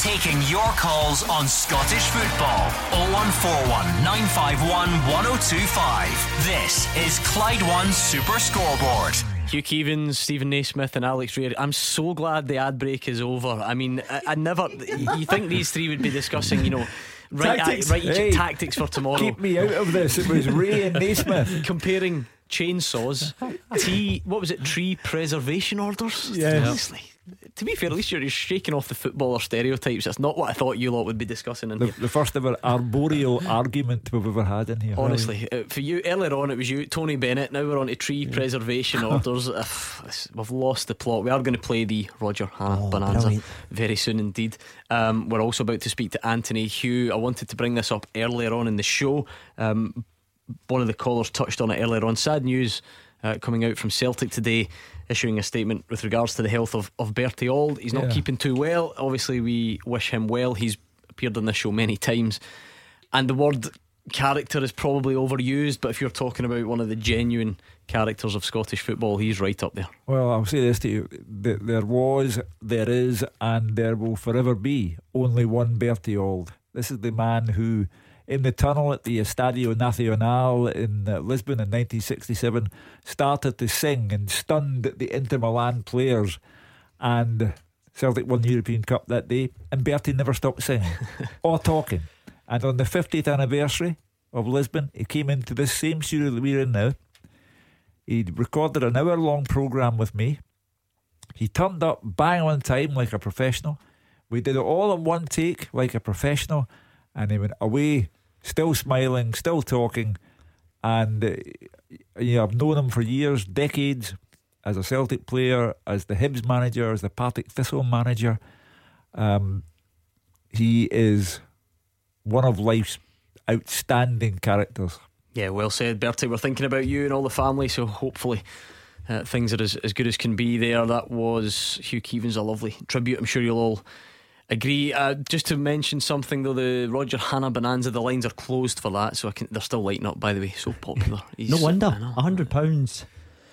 Taking your calls on Scottish football. oh one four one, nine five one, one oh two five. This is Clyde One Super Scoreboard. Hugh Keevins, Stephen Naismith and Alex Ray. I'm so glad the ad break is over. I mean, I, I never... You think these three would be discussing, you know... Right, tactics, right, right hey, tactics for tomorrow. Keep me out of this. It was Ray and Naismith comparing chainsaws. Tea, what was it? Tree preservation orders. Yes. Honestly, to be fair, at least you're shaking off the footballer stereotypes. That's not what I thought you lot would be discussing in the, here. The first ever arboreal argument we've ever had in here. Honestly, really. uh, for you earlier on, it was you, Tony Bennett. Now we're on to tree yeah. preservation orders. uh, We've lost the plot. We are going to play the Roger Hannah oh, Bonanza brilliant. Very soon indeed. um, We're also about to speak to Anthony Hugh. I wanted to bring this up earlier on in the show. um, One of the callers touched on it earlier on. Sad news uh, coming out from Celtic today, issuing a statement with regards to the health of, of Bertie Auld. He's not yeah. keeping too well. Obviously we wish him well. He's appeared on this show many times, and the word character is probably overused, but if you're talking about one of the genuine characters of Scottish football, he's right up there. Well, I'll say this to you. There was, there is, and there will forever be only one Bertie Auld. This is the man who in the tunnel at the Estadio Nacional in Lisbon in nineteen sixty-seven started to sing and stunned the Inter Milan players, and Celtic won the European Cup that day, and Bertie never stopped singing or talking. And on the fiftieth anniversary of Lisbon, he came into this same studio that we're in now. He recorded an hour long programme with me. He turned up bang on time like a professional. We did it all in one take like a professional. And he went away, still smiling, still talking. And uh, you know, I've known him for years, decades, as a Celtic player, as the Hibs manager, as the Partick Thistle manager. um, He is one of life's outstanding characters. Yeah, well said, Bertie. We're thinking about you and all the family, so hopefully uh, things are as, as good as can be there. That was Hugh Keevins, a lovely tribute. I'm sure you'll all agree. uh, Just to mention something though, the Roger Hannah Bonanza, the lines are closed for that, so I can, they're still lighting up, by the way. So popular. He's, no wonder, one hundred pounds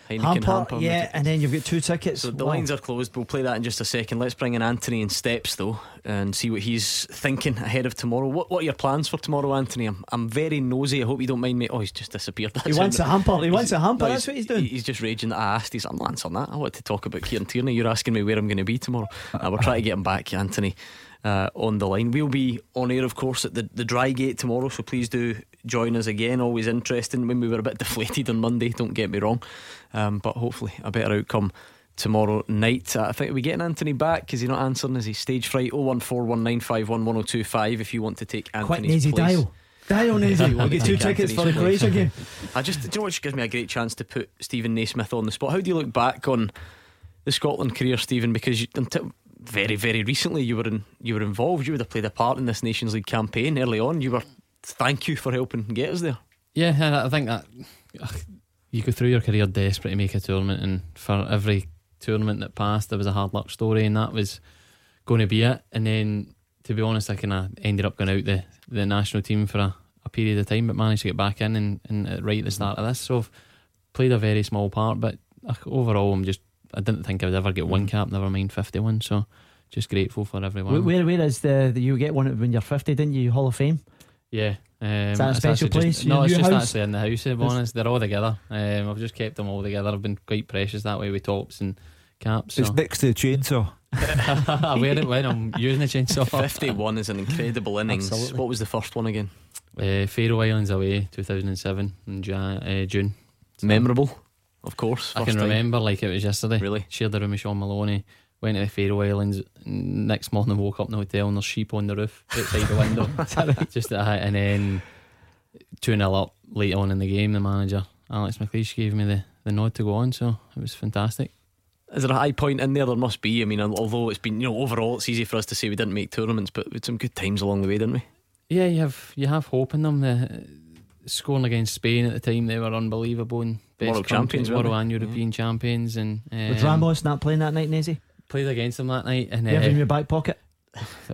Heineken hamper, hamper, yeah, and then you've got two tickets. So the wow. lines are closed. We'll play that in just a second. Let's bring in Anthony in Steps though, and see what he's thinking ahead of tomorrow. What, what are your plans for tomorrow, Anthony? I'm, I'm very nosy. I hope you don't mind me. Oh, he's just disappeared. That's he wants a hamper. He wants a hamper. No, that's what he's doing. He's just raging that I asked. He's I'm answering that. I want to talk about Kieran Tierney. You're asking me where I'm going to be tomorrow. uh, We're trying to get him back, Anthony, uh, on the line. We'll be on air of course at the, the Dry Gate tomorrow, so please do join us again. Always interesting. When we were a bit deflated on Monday, don't get me wrong, um, but hopefully a better outcome tomorrow night. uh, I think we're getting Anthony back. Is he not answering? Is he stage fright? oh one four one, nine five one, one oh two five if you want to take Anthony's quite nasy place. Dial Dial Nasy. We'll get two tickets for the Croatia game. I just, do you know what, gives me a great chance to put Stephen Naismith on the spot. How do you look back on the Scotland career, Stephen? Because you, until very very recently you were in, you were involved. You would have played a part in this Nations League campaign early on. You were, thank you for helping get us there. Yeah, I think that you go through your career desperate to make a tournament, and for every tournament that passed there was a hard luck story, and that was going to be it. And then to be honest, I kind of ended up going out the, the national team for a, a period of time, but managed to get back in and, and right at the start of this. So I've played a very small part, but overall I'm just, I didn't think I would ever get one cap, never mind fifty-one. So just grateful for everyone. Where, where is the, the you get one when you're fifty, didn't you? Hall of Fame. Yeah, um, is that a special place? Just, no, it's just house? Actually in the house. To be honest, they're all together. um, I've just kept them all together. I've been quite precious that way with tops and caps. It's so next to the chainsaw. I wear it when I'm using the chainsaw. fifty-one is an incredible innings. Absolutely. What was the first one again? Uh, Faroe Islands away, two thousand seven in Jan- uh, June. So memorable, of course. I can time. remember like it was yesterday. Really? Shared the room with Sean Maloney. Went to the Faroe Islands. Next morning woke up in the hotel and there's sheep on the roof outside the window. Right? Just uh, and then two nil up late on in the game. The manager Alex McLeish gave me the, the nod to go on, so it was fantastic. Is there a high point in there? There must be. I mean, although it's been, you know, overall it's easy for us to say we didn't make tournaments, but we had some good times along the way, didn't we? Yeah, you have you have hope in them. The scoring against Spain at the time, they were unbelievable, and best world champions, world and European yeah. champions. And um, was Ramos not playing that night, Nazy? Played against them that night, and you uh, in your back pocket.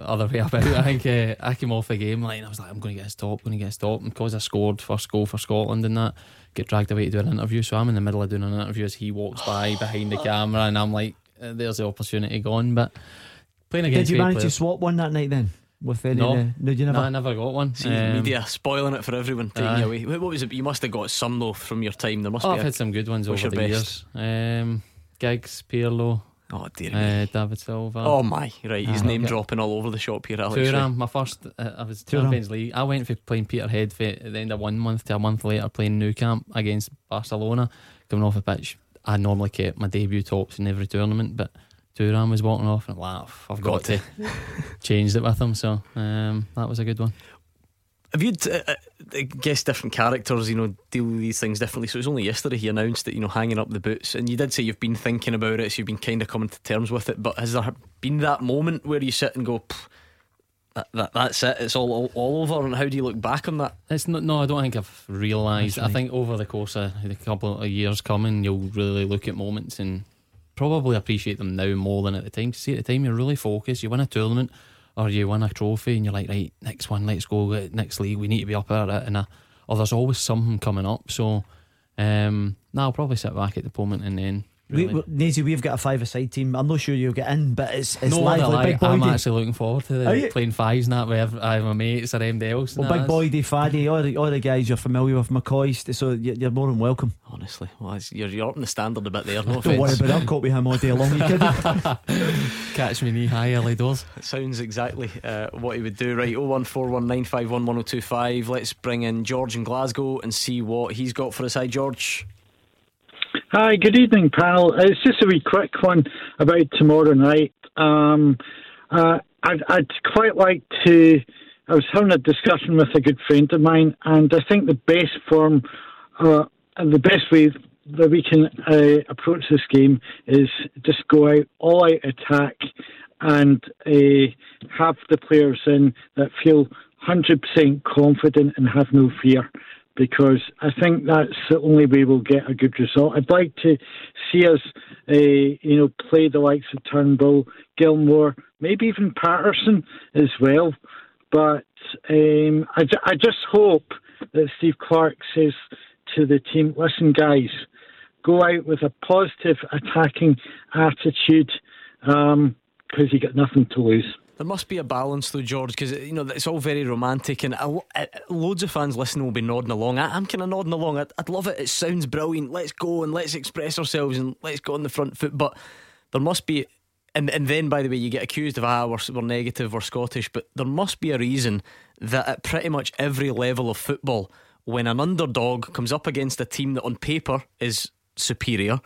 other way about it. I think uh, I came off the game line. I was like, I'm going to get a stop, going to get a stop. And because I scored first goal for Scotland and that, get dragged away to do an interview. So I'm in the middle of doing an interview as he walks by behind the camera, and I'm like, there's the opportunity gone. But playing against. Did you manage players. to swap one that night then? With any no, the, no, you never? no, I never got one. See, um, media spoiling it for everyone, taking uh, you away. What was it? You must have got some though from your time. There must oh, be. I've a, had some good ones over the best? years. Um, Giggs, Pirlo. Oh dear uh, me. David Silva. Oh my, right, he's ah, name okay. dropping all over the shop here, Alex. Touram, my first uh, I was Champions League. I went for playing Peterhead for, at the end of one month to a month later playing Nou Camp against Barcelona. Coming off a pitch, I normally kept my debut tops in every tournament, but Touram was walking off and I'm like, I've got, got to change it with him. So um, that was a good one. Have you, t- I guess different characters, you know, deal with these things differently. So it was only yesterday he announced that, you know, hanging up the boots. And you did say you've been thinking about it, so you've been kind of coming to terms with it. But has there been that moment where you sit and go, that, that, that's it, it's all, all, all over? And how do you look back on that? It's not, no, I don't think I've realised. I think over the course of the couple of years coming, you'll really look at moments and probably appreciate them now more than at the time. See, at the time you're really focused, you win a tournament or you win a trophy and you're like, right, next one, let's go, next league, we need to be up at it. And I, or there's always something coming up. So um, now nah, I'll probably sit back at the moment and then really. we, Nazy, we've got a five-a-side team. I'm not sure you'll get in, but it's, it's no, lively. Like, big boy I'm day. Actually looking forward to the, playing fives and that with every, I have my mates or anybody else. Well, big boy day, Faddy, all the, all the guys you're familiar with, McCoy, so you're more than welcome. Honestly, well, you're, you're upping the standard a bit there. No Don't worry about it, I'll cope with him all day long. You kidding? Catch me knee high early doors. It sounds exactly uh, what he would do. Right, oh one four one nine five one one oh two five. Let's bring in George in Glasgow and see what he's got for us. Hi, George. Hi, good evening, panel. It's just a wee quick one about tomorrow night. Um, uh, I'd, I'd quite like to... I was having a discussion with a good friend of mine, and I think the best form, uh, the best way that we can uh, approach this game is just go out, all-out attack, and uh, have the players in that feel one hundred percent confident and have no fear. Because I think that's the only way we'll get a good result. I'd like to see us, uh, you know, play the likes of Turnbull, Gilmour, maybe even Patterson as well. But um, I, I just hope that Steve Clark says to the team, listen, guys, go out with a positive attacking attitude um, because you got nothing to lose. There must be a balance though, George, because you know it's all very romantic, and I, I, loads of fans listening will be nodding along. I, I'm kind of nodding along. I'd, I'd love it. It sounds brilliant. Let's go and let's express ourselves and let's go on the front foot. But there must be, and and then by the way, you get accused of ah we're, we're negative, we're Scottish, but there must be a reason that at pretty much every level of football, when an underdog comes up against a team that on paper is superior,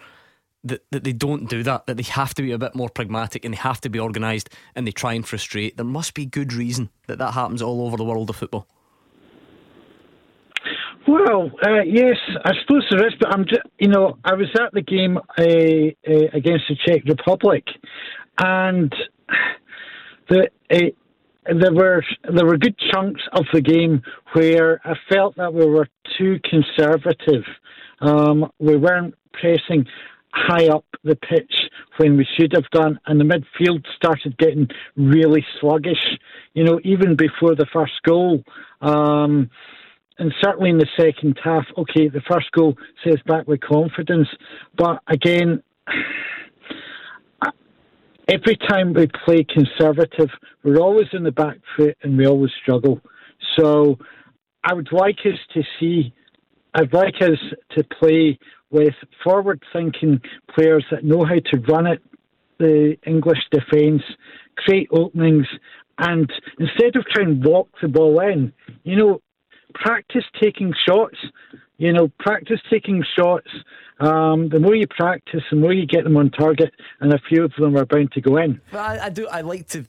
That, that they don't do that, that they have to be a bit more pragmatic and they have to be organised and they try and frustrate. There must be good reason that that happens all over the world of football. Well, uh, yes, I suppose there is, but I'm just, you know, I was at the game uh, uh, against the Czech Republic, and the uh, there were there were good chunks of the game where I felt that we were too conservative. Um, we weren't pressing high up the pitch when we should have done, and the midfield started getting really sluggish, you know, even before the first goal, um, and certainly in the second half. Okay, the first goal says back with confidence, but again, every time we play conservative, we're always in the back foot and we always struggle. So I would like us to see I'd like us to play with forward-thinking players that know how to run at the English defence, create openings, and instead of trying to walk the ball in, you know, practice taking shots. You know, practice taking shots. Um, the more you practice, the more you get them on target, and a few of them are bound to go in. Well, I, I do. I like to.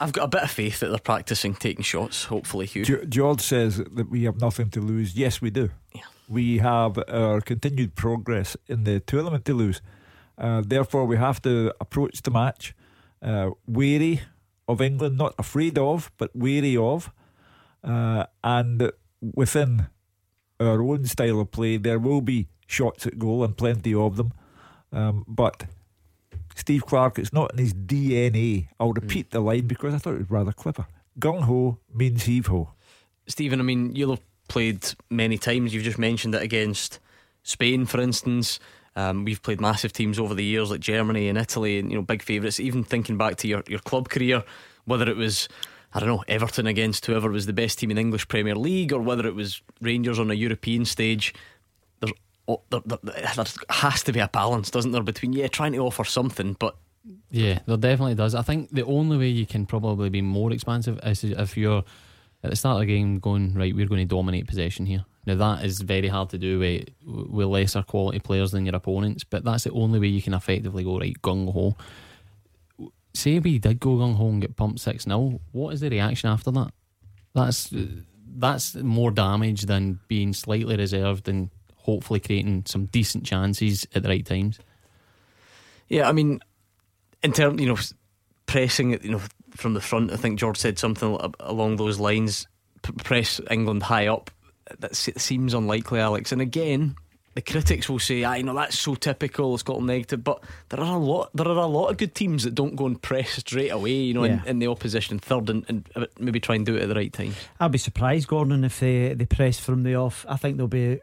I've got a bit of faith that they're practising taking shots, hopefully, Hugh. George says that we have nothing to lose. Yes, we do. Yeah. We have our continued progress in the tournament to lose. Uh, therefore, we have to approach the match uh, wary of England, not afraid of, but wary of. Uh, and within our own style of play, there will be shots at goal and plenty of them. Um, but Steve Clark, it's not in his D N A. I'll repeat mm. the line because I thought it was rather clever. Gung-ho means heave-ho. Stephen, I mean, you'll have played many times. You've just mentioned it against Spain, for instance. Um, we've played massive teams over the years like Germany and Italy, and you know, big favourites. Even thinking back to your, your club career, whether it was, I don't know, Everton against whoever was the best team in English Premier League, or whether it was Rangers on a European stage, there's, oh, there, there, there has to be a balance, doesn't there, between yeah trying to offer something, but yeah, there definitely does. I think the only way you can probably be more expansive is if you're at the start of the game going, right, we're going to dominate possession here. Now that is very hard to do with, with lesser quality players than your opponents, but that's the only way you can effectively go, right, gung-ho. Say we did go gung-ho and get pumped six nil, what is the reaction after that? That's that's more damage than being slightly reserved and hopefully creating some decent chances at the right times. Yeah, I mean, in terms, you know, pressing, you know, from the front, I think George said something along those lines. P- press England high up. That seems unlikely, Alex. And again, the critics will say, "I know that's so typical, Scotland negative." But there are a lot, there are a lot of good teams that don't go and press straight away, you know, yeah. in, in the opposition third, and, and maybe try and do it at the right time. I'd be surprised, Gordon, if they, they press from the off. I think there'll be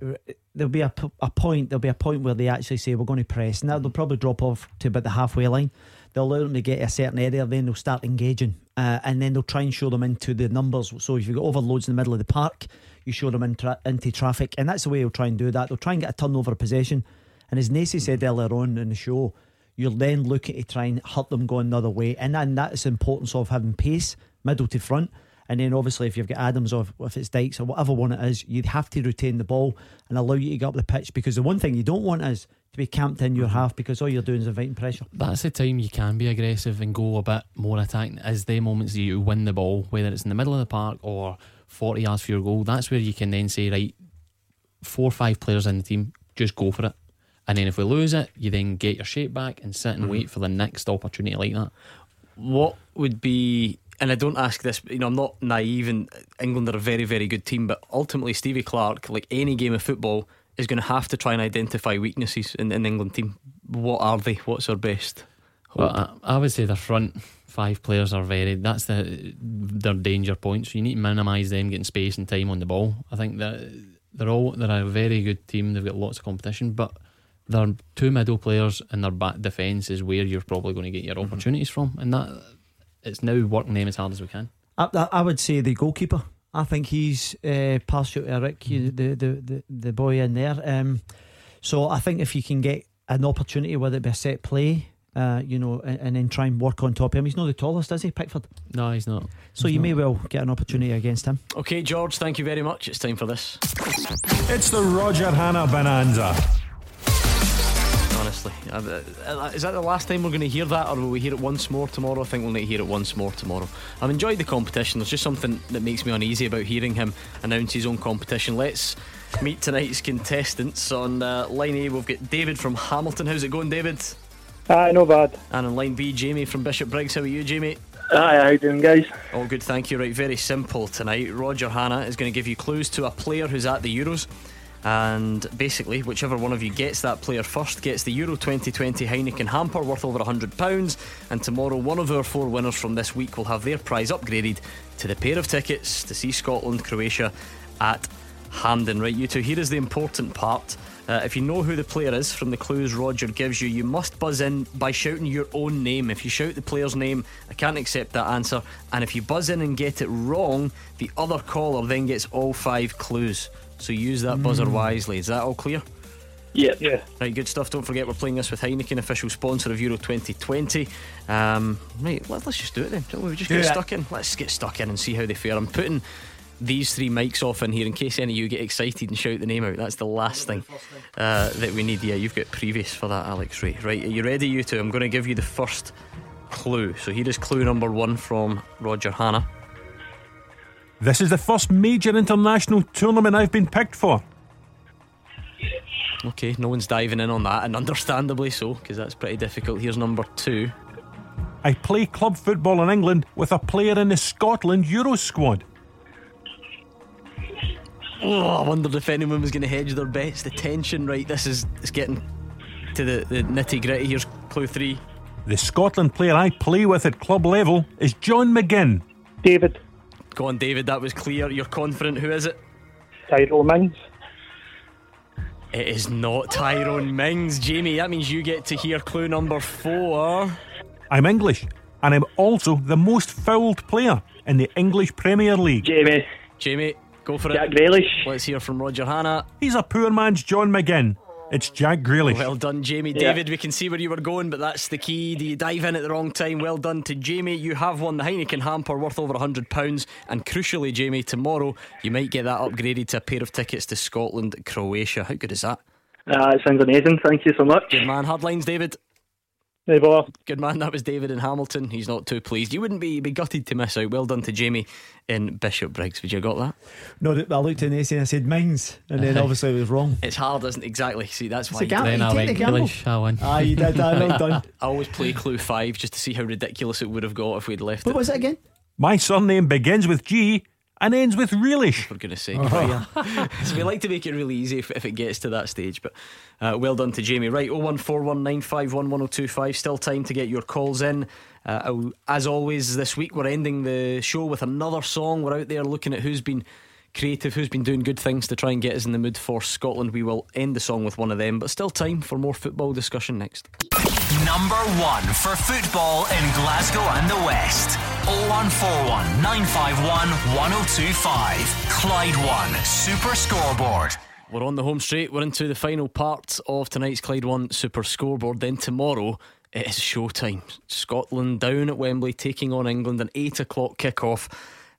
there'll be a, a point there'll be a point where they actually say we're going to press, and they'll probably drop off to about the halfway line. They'll allow them to get a certain area, then they'll start engaging, uh, and then they'll try and show them into the numbers. So if you've got overloads in the middle of the park, you show them in tra- into traffic, and that's the way they'll try and do that. They'll try and get a turnover of possession, and as Naismith said earlier on in the show, you're then looking to try and hurt them going another way, and, and that's the importance of having pace, middle to front. And then obviously if you've got Adams or if it's Dykes or whatever one it is, you'd have to retain the ball and allow you to get up the pitch, because the one thing you don't want is to be camped in your half, because all you're doing is inviting pressure. That's the time you can be aggressive and go a bit more attacking, as the moments you win the ball, whether it's in the middle of the park or forty yards for your goal. That's where you can then say, right, four or five players in the team, just go for it. And then if we lose it, you then get your shape back and sit and mm-hmm. wait for the next opportunity like that. What would be... And I don't ask this, you know, I'm not naive, and England are a very, very good team, but ultimately Stevie Clark, like any game of football, is going to have to try and identify weaknesses in an England team. What are they? What's their best hope? Well, I, I would say their front five players are very, that's the their danger points. You need to minimise them getting space and time on the ball. I think that they're all, they're a very good team, they've got lots of competition, but their two middle players and their back defence is where you're probably going to get your mm-hmm. opportunities from, and that... It's now working them as hard as we can. I, I would say the goalkeeper. I think he's uh, partial to Eric, mm. the, the, the, the boy in there. Um, so I think if you can get an opportunity, whether it be a set play, uh, you know, and, and then try and work on top of him. He's not the tallest, is he, Pickford? No, he's not. So he's you not. may well get an opportunity against him. Okay, George, thank you very much. It's time for this. It's the Roger Hannah Bonanza. Honestly, is that the last time we're going to hear that, or will we hear it once more tomorrow? I think we'll need to hear it once more tomorrow. I've enjoyed the competition. There's just something that makes me uneasy about hearing him announce his own competition. Let's meet tonight's contestants. On uh, line A we've got David from Hamilton. How's it going, David? Aye, no bad. And on line B, Jamie from Bishop Briggs. How are you, Jamie? Aye, how you doing, guys? All good, thank you. Right, very simple tonight. Roger Hannah is going to give you clues to a player who's at the Euros, and basically whichever one of you gets that player first gets the Euro twenty twenty Heineken hamper worth over one hundred pounds. And tomorrow one of our four winners from this week will have their prize upgraded to the pair of tickets to see Scotland Croatia at Hampden. Right, you two, here is the important part. uh, If you know who the player is from the clues Roger gives you, you must buzz in by shouting your own name. If you shout the player's name, I can't accept that answer. And if you buzz in and get it wrong, the other caller then gets all five clues. So use that buzzer wisely. Is that all clear? Yeah, yeah. Right, good stuff. Don't forget we're playing this with Heineken, official sponsor of Euro twenty twenty. Um, right, let's just do it then. Don't we? we just do get that. stuck in. Let's get stuck in and see how they fare. I'm putting these three mics off in here in case any of you get excited and shout the name out. That's the last thing uh, that we need. Yeah, you've got previous for that, Alex Ray. Right, are you ready, you two? I'm going to give you the first clue. So here is clue number one from Roger Hannah. This is the first major international tournament I've been picked for. Okay, no one's diving in on that, and understandably so, because that's pretty difficult. Here's number two. I play club football in England with a player in the Scotland Euro squad. Oh, I wondered if anyone was going to hedge their bets. The tension, right, this is it's getting to the, the nitty gritty. Here's clue three. The Scotland player I play with at club level is John McGinn. David. Go on, David, that was clear. You're confident. Who is it? Tyrone Mings. It is not Tyrone Mings. Jamie, that means you get to hear clue number four. I'm English, and I'm also the most fouled player in the English Premier League. Jamie. Jamie, go for it. Jack Grealish. Let's hear from Roger Hanna. He's a poor man's John McGinn. It's Jack Grealish. Well done, Jamie. Yeah. David, we can see where you were going, but that's the key. Do you dive in at the wrong time? Well done to Jamie. You have won the Heineken hamper worth over one hundred pounds. And crucially, Jamie, tomorrow you might get that upgraded to a pair of tickets to Scotland, Croatia. How good is that? Uh, it sounds amazing. Thank you so much. Good man. Hard lines, David. Hey, Bob. Good man. That was David in Hamilton. He's not too pleased. You wouldn't be, be gutted to miss out. Well done to Jamie in Bishop Briggs. Would you have got that? No, I looked in this and I said Mings, and then obviously I was wrong. It's hard, isn't it? Exactly. See, that's it's why. It's a gamble. You I take the gamble. I won. Ah, you did. I well done. I always play clue five just to see how ridiculous it would have got if we'd left what it. What was it again? My surname begins with G and ends with Grealish. For goodness sake. Oh. Yeah. So we like to make it really easy if, if it gets to that stage. But uh, well done to Jamie. Right, oh one four one nine five one one oh two five. Still time to get your calls in. uh, As always this week we're ending the show with another song. We're out there looking at who's been creative, who's been doing good things to try and get us in the mood for Scotland. We will end the song with one of them, but still time for more football discussion next. Number one for football in Glasgow and the West. oh one four one nine five one one oh two five. Clyde One Super Scoreboard. We're on the home straight. We're into the final part of tonight's Clyde One Super Scoreboard. Then tomorrow it is showtime. Scotland down at Wembley taking on England, an eight o'clock kickoff.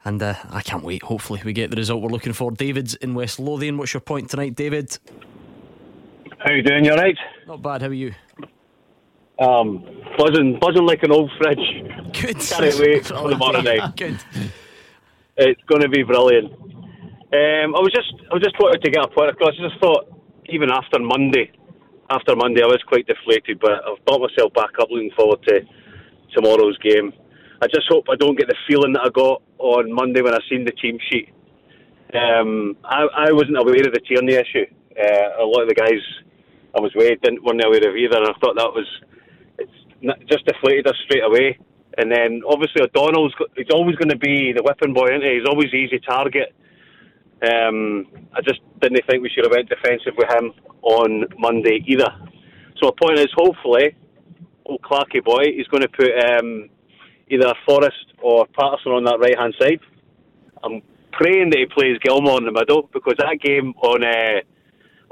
And uh, I can't wait. Hopefully we get the result we're looking for. David's in West Lothian. What's your point tonight, David? How you doing? You alright? Not bad, how are you? Um, buzzing, buzzing like an old fridge. Good. Can't wait for tomorrow night. Good. It's going to be brilliant. Um, I was just, I was just wanted to get a point across. I just thought, even after Monday, after Monday, I was quite deflated, but I've brought myself back up. Looking forward to tomorrow's game. I just hope I don't get the feeling that I got on Monday when I seen the team sheet. Um, I, I wasn't aware of the Tierney issue. Uh, a lot of the guys I was with didn't weren't aware of either, and I thought that was. It's just deflated us straight away. And then obviously O'Donnell's got, he's always going to be the whipping boy, isn't he? He's always easy target. Um, I just didn't think we should have went defensive with him on Monday either. So my point is, hopefully, old Clarky boy, he's going to put um, either Forrest or Patterson on that right hand side. I'm praying that he plays Gilmour in the middle, because that game on. Uh,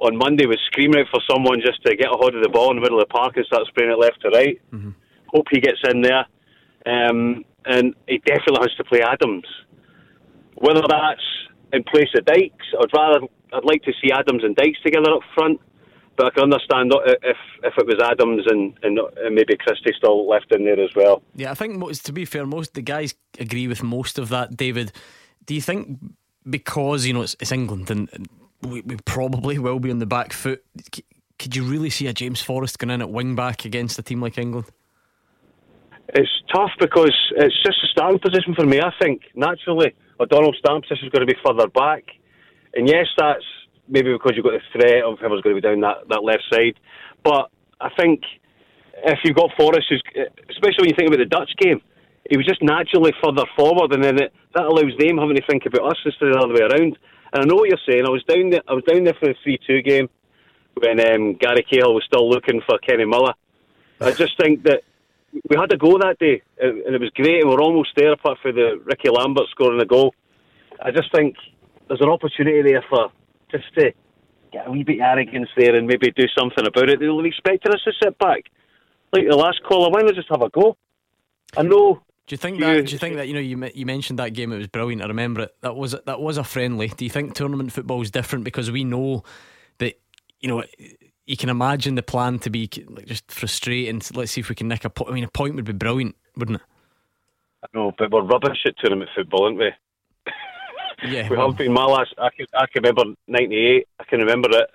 On Monday was screaming out for someone just to get a hold of the ball in the middle of the park and start spraying it left to right. Mm-hmm. Hope he gets in there. Um, and he definitely has to play Adams. Whether that's in place of Dykes, I'd rather I'd like to see Adams and Dykes together up front. But I can understand if if it was Adams and, and, and maybe Christie still left in there as well. Yeah, I think most, to be fair, most the guys agree with most of that, David. Do you think because, you know, it's, it's England and, and We, we probably will be on the back foot, C- could you really see a James Forrest going in at wing back against a team like England? It's tough because it's just a starting position for me. I think naturally O'Donnell's starting position is going to be further back, and yes, that's maybe because you've got the threat of whoever's going to be down that, that left side. But I think if you've got Forrest, who's, especially when you think about the Dutch game, he was just naturally further forward, and then it, that allows them having to think about us instead of the other way around. And I know what you're saying. I was down there. I was down there for the three two game when um, Gary Cahill was still looking for Kenny Miller. I just think that we had a go that day, and it was great, and we were almost there, apart from the Ricky Lambert scoring a goal. I just think there's an opportunity there for just to get a wee bit of arrogance there and maybe do something about it. They'll be expecting us to sit back, like the last caller. Why not just have a go? I know. Do you think that? Do you think that? You know, you you mentioned that game. It was brilliant. I remember it. That was that was a friendly. Do you think tournament football is different because we know that, you know, you can imagine the plan to be like just frustrating. Let's see if we can nick a point. I mean, a point would be brilliant, wouldn't it? I know, but we're rubbish at tournament football, aren't we? Yeah, we well, have been. My last, I can I can remember ninety-eight. I can remember it,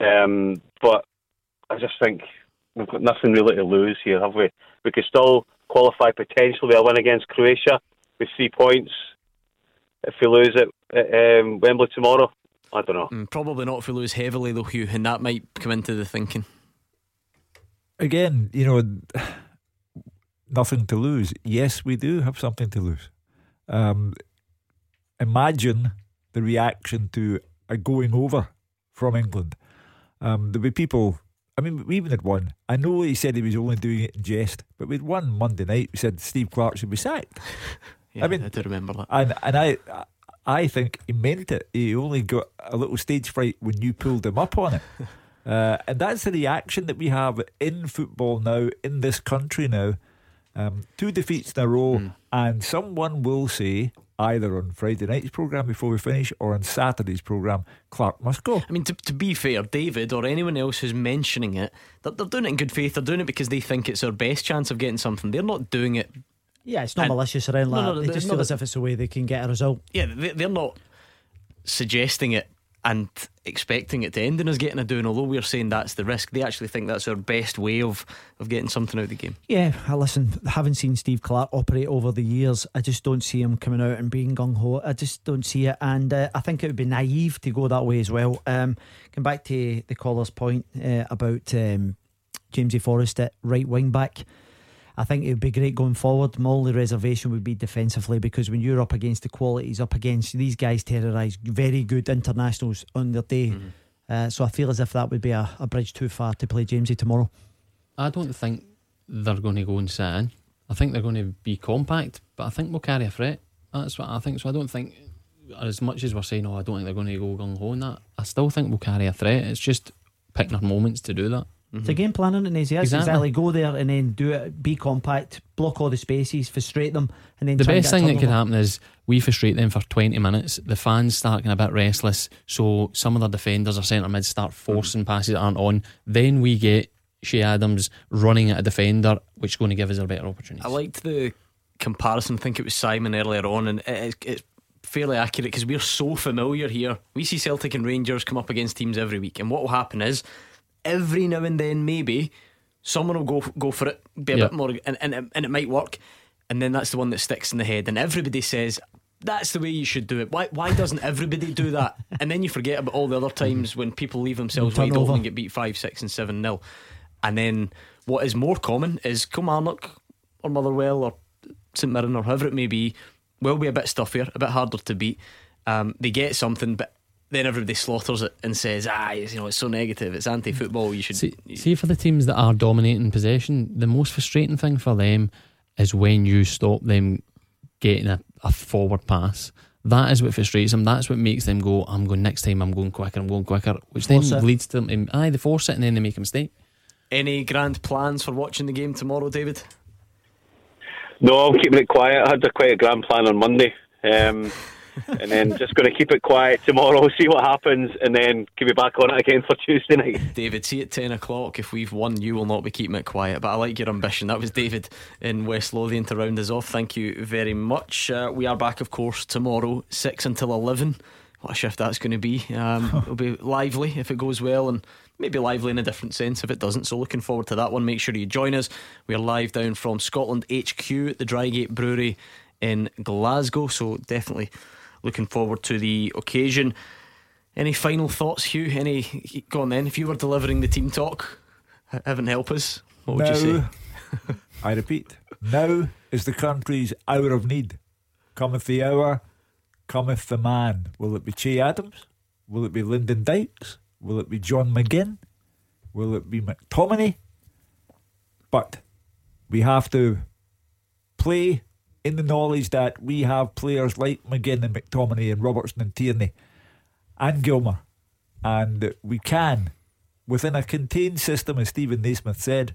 um, but I just think we've got nothing really to lose here, have we? We could still qualify potentially a win against Croatia with three points if we lose it at um, Wembley tomorrow. I don't know. Mm, probably not if we lose heavily though, Hugh, and that might come into the thinking. Again, you know, nothing to lose. Yes, we do have something to lose. Um, imagine the reaction to a going over from England. Um, there'll be people. I mean, we even had one. I know he said he was only doing it in jest, but we had one Monday night who said Steve Clark should be sacked. Yeah, I mean, I do remember that. And and I I think he meant it. He only got a little stage fright when you pulled him up on it. uh, and that's the reaction that we have in football now, in this country now. Um, two defeats in a row, mm. and someone will say, either on Friday night's programme before we finish or on Saturday's programme, Clark must go. I mean, to, to be fair, David or anyone else who's mentioning it, they're, they're doing it in good faith. They're doing it because they think it's their best chance of getting something. They're not doing it. Yeah, it's not and, malicious around no, no, that. They just feel as if it's a way they can get a result. Yeah, they, they're not suggesting it and expecting it to end in us getting a doing, although we're saying that's the risk. They actually think that's our best way of, of getting something out of the game. Yeah, I listen, having seen Steve Clark operate over the years, I just don't see him coming out and being gung-ho. I just don't see it, and uh, I think it would be naive to go that way as well. Um, Going back to the caller's point uh, about um, Jamesy Forrest at right wing back, I think it would be great going forward. My only reservation would be defensively, because when you're up against the qualities, up against these guys, terrorise very good internationals on their day. Mm-hmm. Uh, so I feel as if that would be a, a bridge too far to play Jamesy tomorrow. I don't think they're going to go and sit in. I think they're going to be compact, but I think we'll carry a threat. That's what I think. So I don't think, as much as we're saying, oh, I don't think they're going to go gung ho on that, I still think we'll carry a threat. It's just picking our moments to do that. It's a game plan, isn't it? Exactly. exactly Go there and then do it. Be compact, block all the spaces, frustrate them, and then the best thing that could happen is we frustrate them for twenty minutes. The fans start getting a bit restless, so some of their defenders or centre mids start forcing mm-hmm. passes that aren't on. Then we get Ché Adams running at a defender, which is going to give us a better opportunity. I liked the comparison. I think it was Simon earlier on, and it's, it's fairly accurate because we're so familiar here. We see Celtic and Rangers come up against teams every week, and what will happen is, every now and then, maybe someone will go go for it, be a yep. bit more, and, and and it might work, and then that's the one that sticks in the head, and everybody says that's the way you should do it. Why why doesn't everybody do that? And then you forget about all the other times when people leave themselves wide open and get beat five, six, and seven nil. And then what is more common is Kilmarnock or Motherwell or St Mirren or whoever it may be will be a bit stuffier, a bit harder to beat. Um, they get something, but then everybody slaughters it and says, ah, you know, it's so negative, it's anti-football. You should see, you... see for the teams that are dominating possession, the most frustrating thing for them is when you stop them getting a, a forward pass. That is what frustrates them. That's what makes them go, I'm going next time, I'm going quicker, I'm going quicker, which force then it. leads to them aye, they force it and then they make a mistake. Any grand plans for watching the game tomorrow, David? No, I'm keeping it quiet. I had a, quite a grand plan on Monday, um and then just going to keep it quiet tomorrow, see what happens, and then can be back on it again for Tuesday night. David, see at ten o'clock, if we've won, you will not be keeping it quiet. But I like your ambition. That was David in West Lothian to round us off. Thank you very much. uh, We are back, of course, tomorrow, six until eleven. What a shift that's going to be. um, It'll be lively if it goes well, and maybe lively in a different sense if it doesn't. So looking forward to that one. Make sure you join us. We are live down from Scotland H Q at the Drygate Brewery in Glasgow, so definitely looking forward to the occasion. Any final thoughts, Hugh? Any? Go on then. If you were delivering the team talk, heaven help us, what would now, you say? I repeat, now is the country's hour of need. Cometh the hour, cometh the man. Will it be Ché Adams? Will it be Lyndon Dykes? Will it be John McGinn? Will it be McTominay? But we have to play in the knowledge that we have players like McGinn and McTominay and Robertson and Tierney and Gilmour, and we can, within a contained system, as Stephen Naismith said,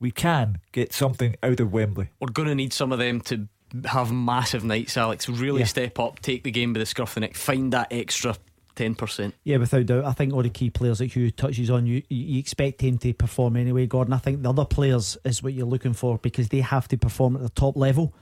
we can get something out of Wembley. We're going to need some of them to have massive nights, Alex. Really yeah. step up, take the game by the scruff of the neck, find that extra ten percent. Yeah, without doubt. I think all the key players that Hugh touches on, you, you expect him to perform anyway, Gordon. I think the other players is what you're looking for, because they have to perform at the top level.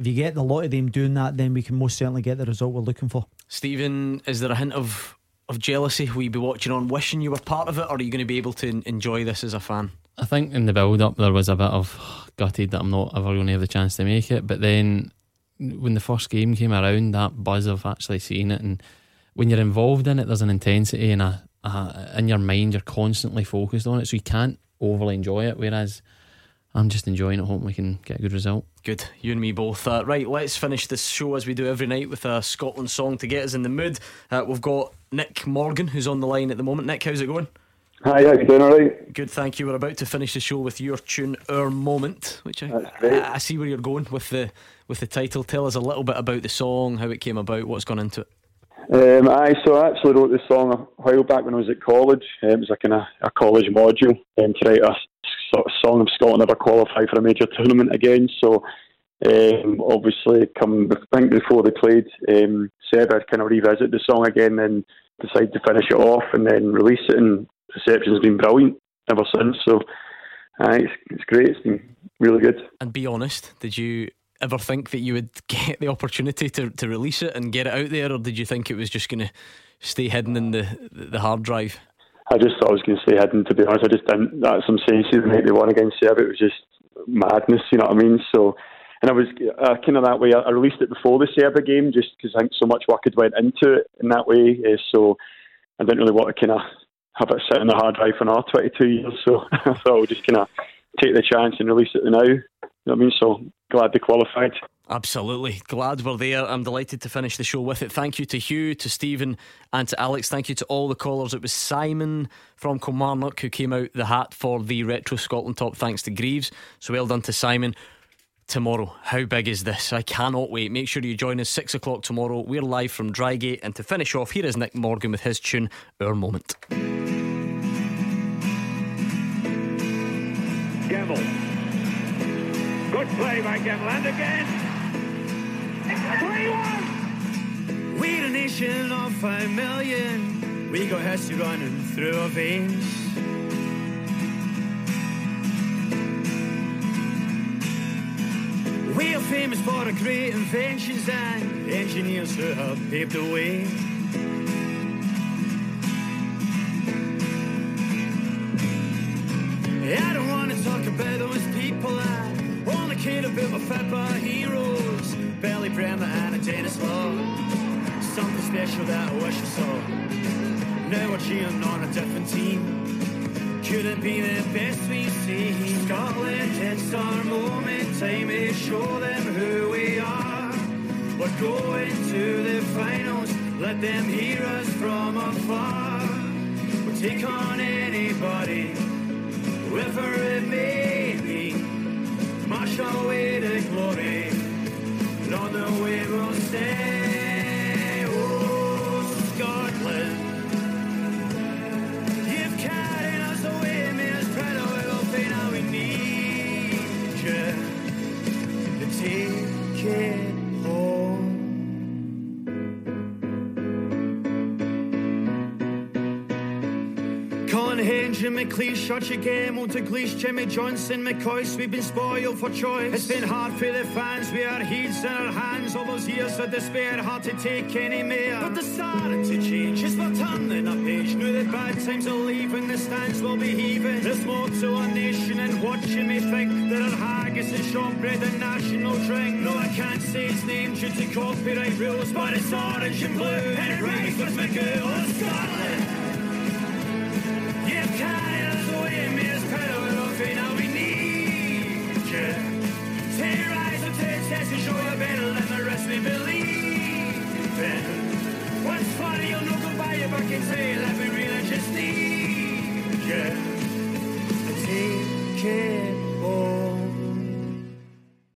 If you get a lot of them doing that, then we can most certainly get the result we're looking for. Stephen, is there a hint of, of jealousy? Will you be watching on wishing you were part of it, or are you going to be able to n- enjoy this as a fan? I think in the build-up there was a bit of oh, gutted that I'm not ever going to have the chance to make it. But then when the first game came around, that buzz of actually seeing it, and when you're involved in it, there's an intensity and a, a in your mind you're constantly focused on it, so you can't overly enjoy it. Whereas I'm just enjoying it, hoping we can get a good result. Good, you and me both. Uh, right, let's finish this show as we do every night with a Scotland song to get us in the mood. Uh, we've got Nick Morgan who's on the line at the moment. Nick, how's it going? Hi, how are you doing? Alright? Good, thank you. We're about to finish the show with your tune, Our Moment, which I, I, I see where you're going with the with the title. Tell us a little bit about the song, how it came about, what's gone into it. Um, I so I actually wrote this song a while back when I was at college. Um, it was like in a, a college module um, to write a sort of song of Scotland ever qualify for a major tournament again. So um, obviously, come I think before they played, um, said I'd kind of revisit the song again, and decided to finish it off and then release it. And reception's been brilliant ever since. So uh, it's it's great. It's been really good. And be honest, did you ever think that you would get the opportunity to, to release it and get it out there, or did you think it was just going to stay hidden in the the hard drive? I just thought it was going to stay hidden, to be honest. I just didn't. That's some sense. The night they won against Serbia, it was just madness, you know what I mean? So, and I was uh, kind of that way. I released it before the Serbia game just because I think so much work had went into it in that way. Uh, so I didn't really want to kind of have it sit in the hard drive for another twenty-two years. So I thought I would just kind of take the chance and release it now. I mean, so glad they qualified. Absolutely, glad we're there. I'm delighted to finish the show with it. Thank you to Hugh, to Stephen and to Alex. Thank you to all the callers. It was Simon from Kilmarnock who came out the hat for the Retro Scotland Top, thanks to Greaves. So well done to Simon. Tomorrow, how big is this? I cannot wait. Make sure you join us six o'clock tomorrow. We're live from Drygate. And to finish off, here is Nick Morgan with his tune, Our Moment. Gamble. Good play by Gavland again. It's a three one. We're a nation of five million. We got history running through our veins. We are famous for our great inventions and engineers who have paved the way. I don't want to talk about those people I only care about my papa heroes, Billy Bremer and a Dennis Law. Something special that I wish I saw. Now we're cheering on a different team. Couldn't be the best we've seen. Scotland, it's our moment. Time to show them who we are. We're going to the finals. Let them hear us from afar. We'll take on anybody, whoever it may be. March our way to glory, and on the way we'll stay. Oh, Scotland, you've carried us away, made us proud of our faith. Now we need you to take it Jimmy McLeish, Shotch again, Walter Gleesh, Jimmy Johnson, McCoy, we've been spoiled for choice. It's been hard for the fans, we are heads in our hands, all those years of despair, hard to take any more. But they're starting to change, it's my turn in a page. Now the bad times are leaving, the stands will be heaving. There's more to our nation and watching me think. There are haggis and shortbread and national drink. No, I can't say its name due to copyright rules, but it's orange and blue, and it rings with my goo. Oh, Scotland! Say, let me really just need you. I take care.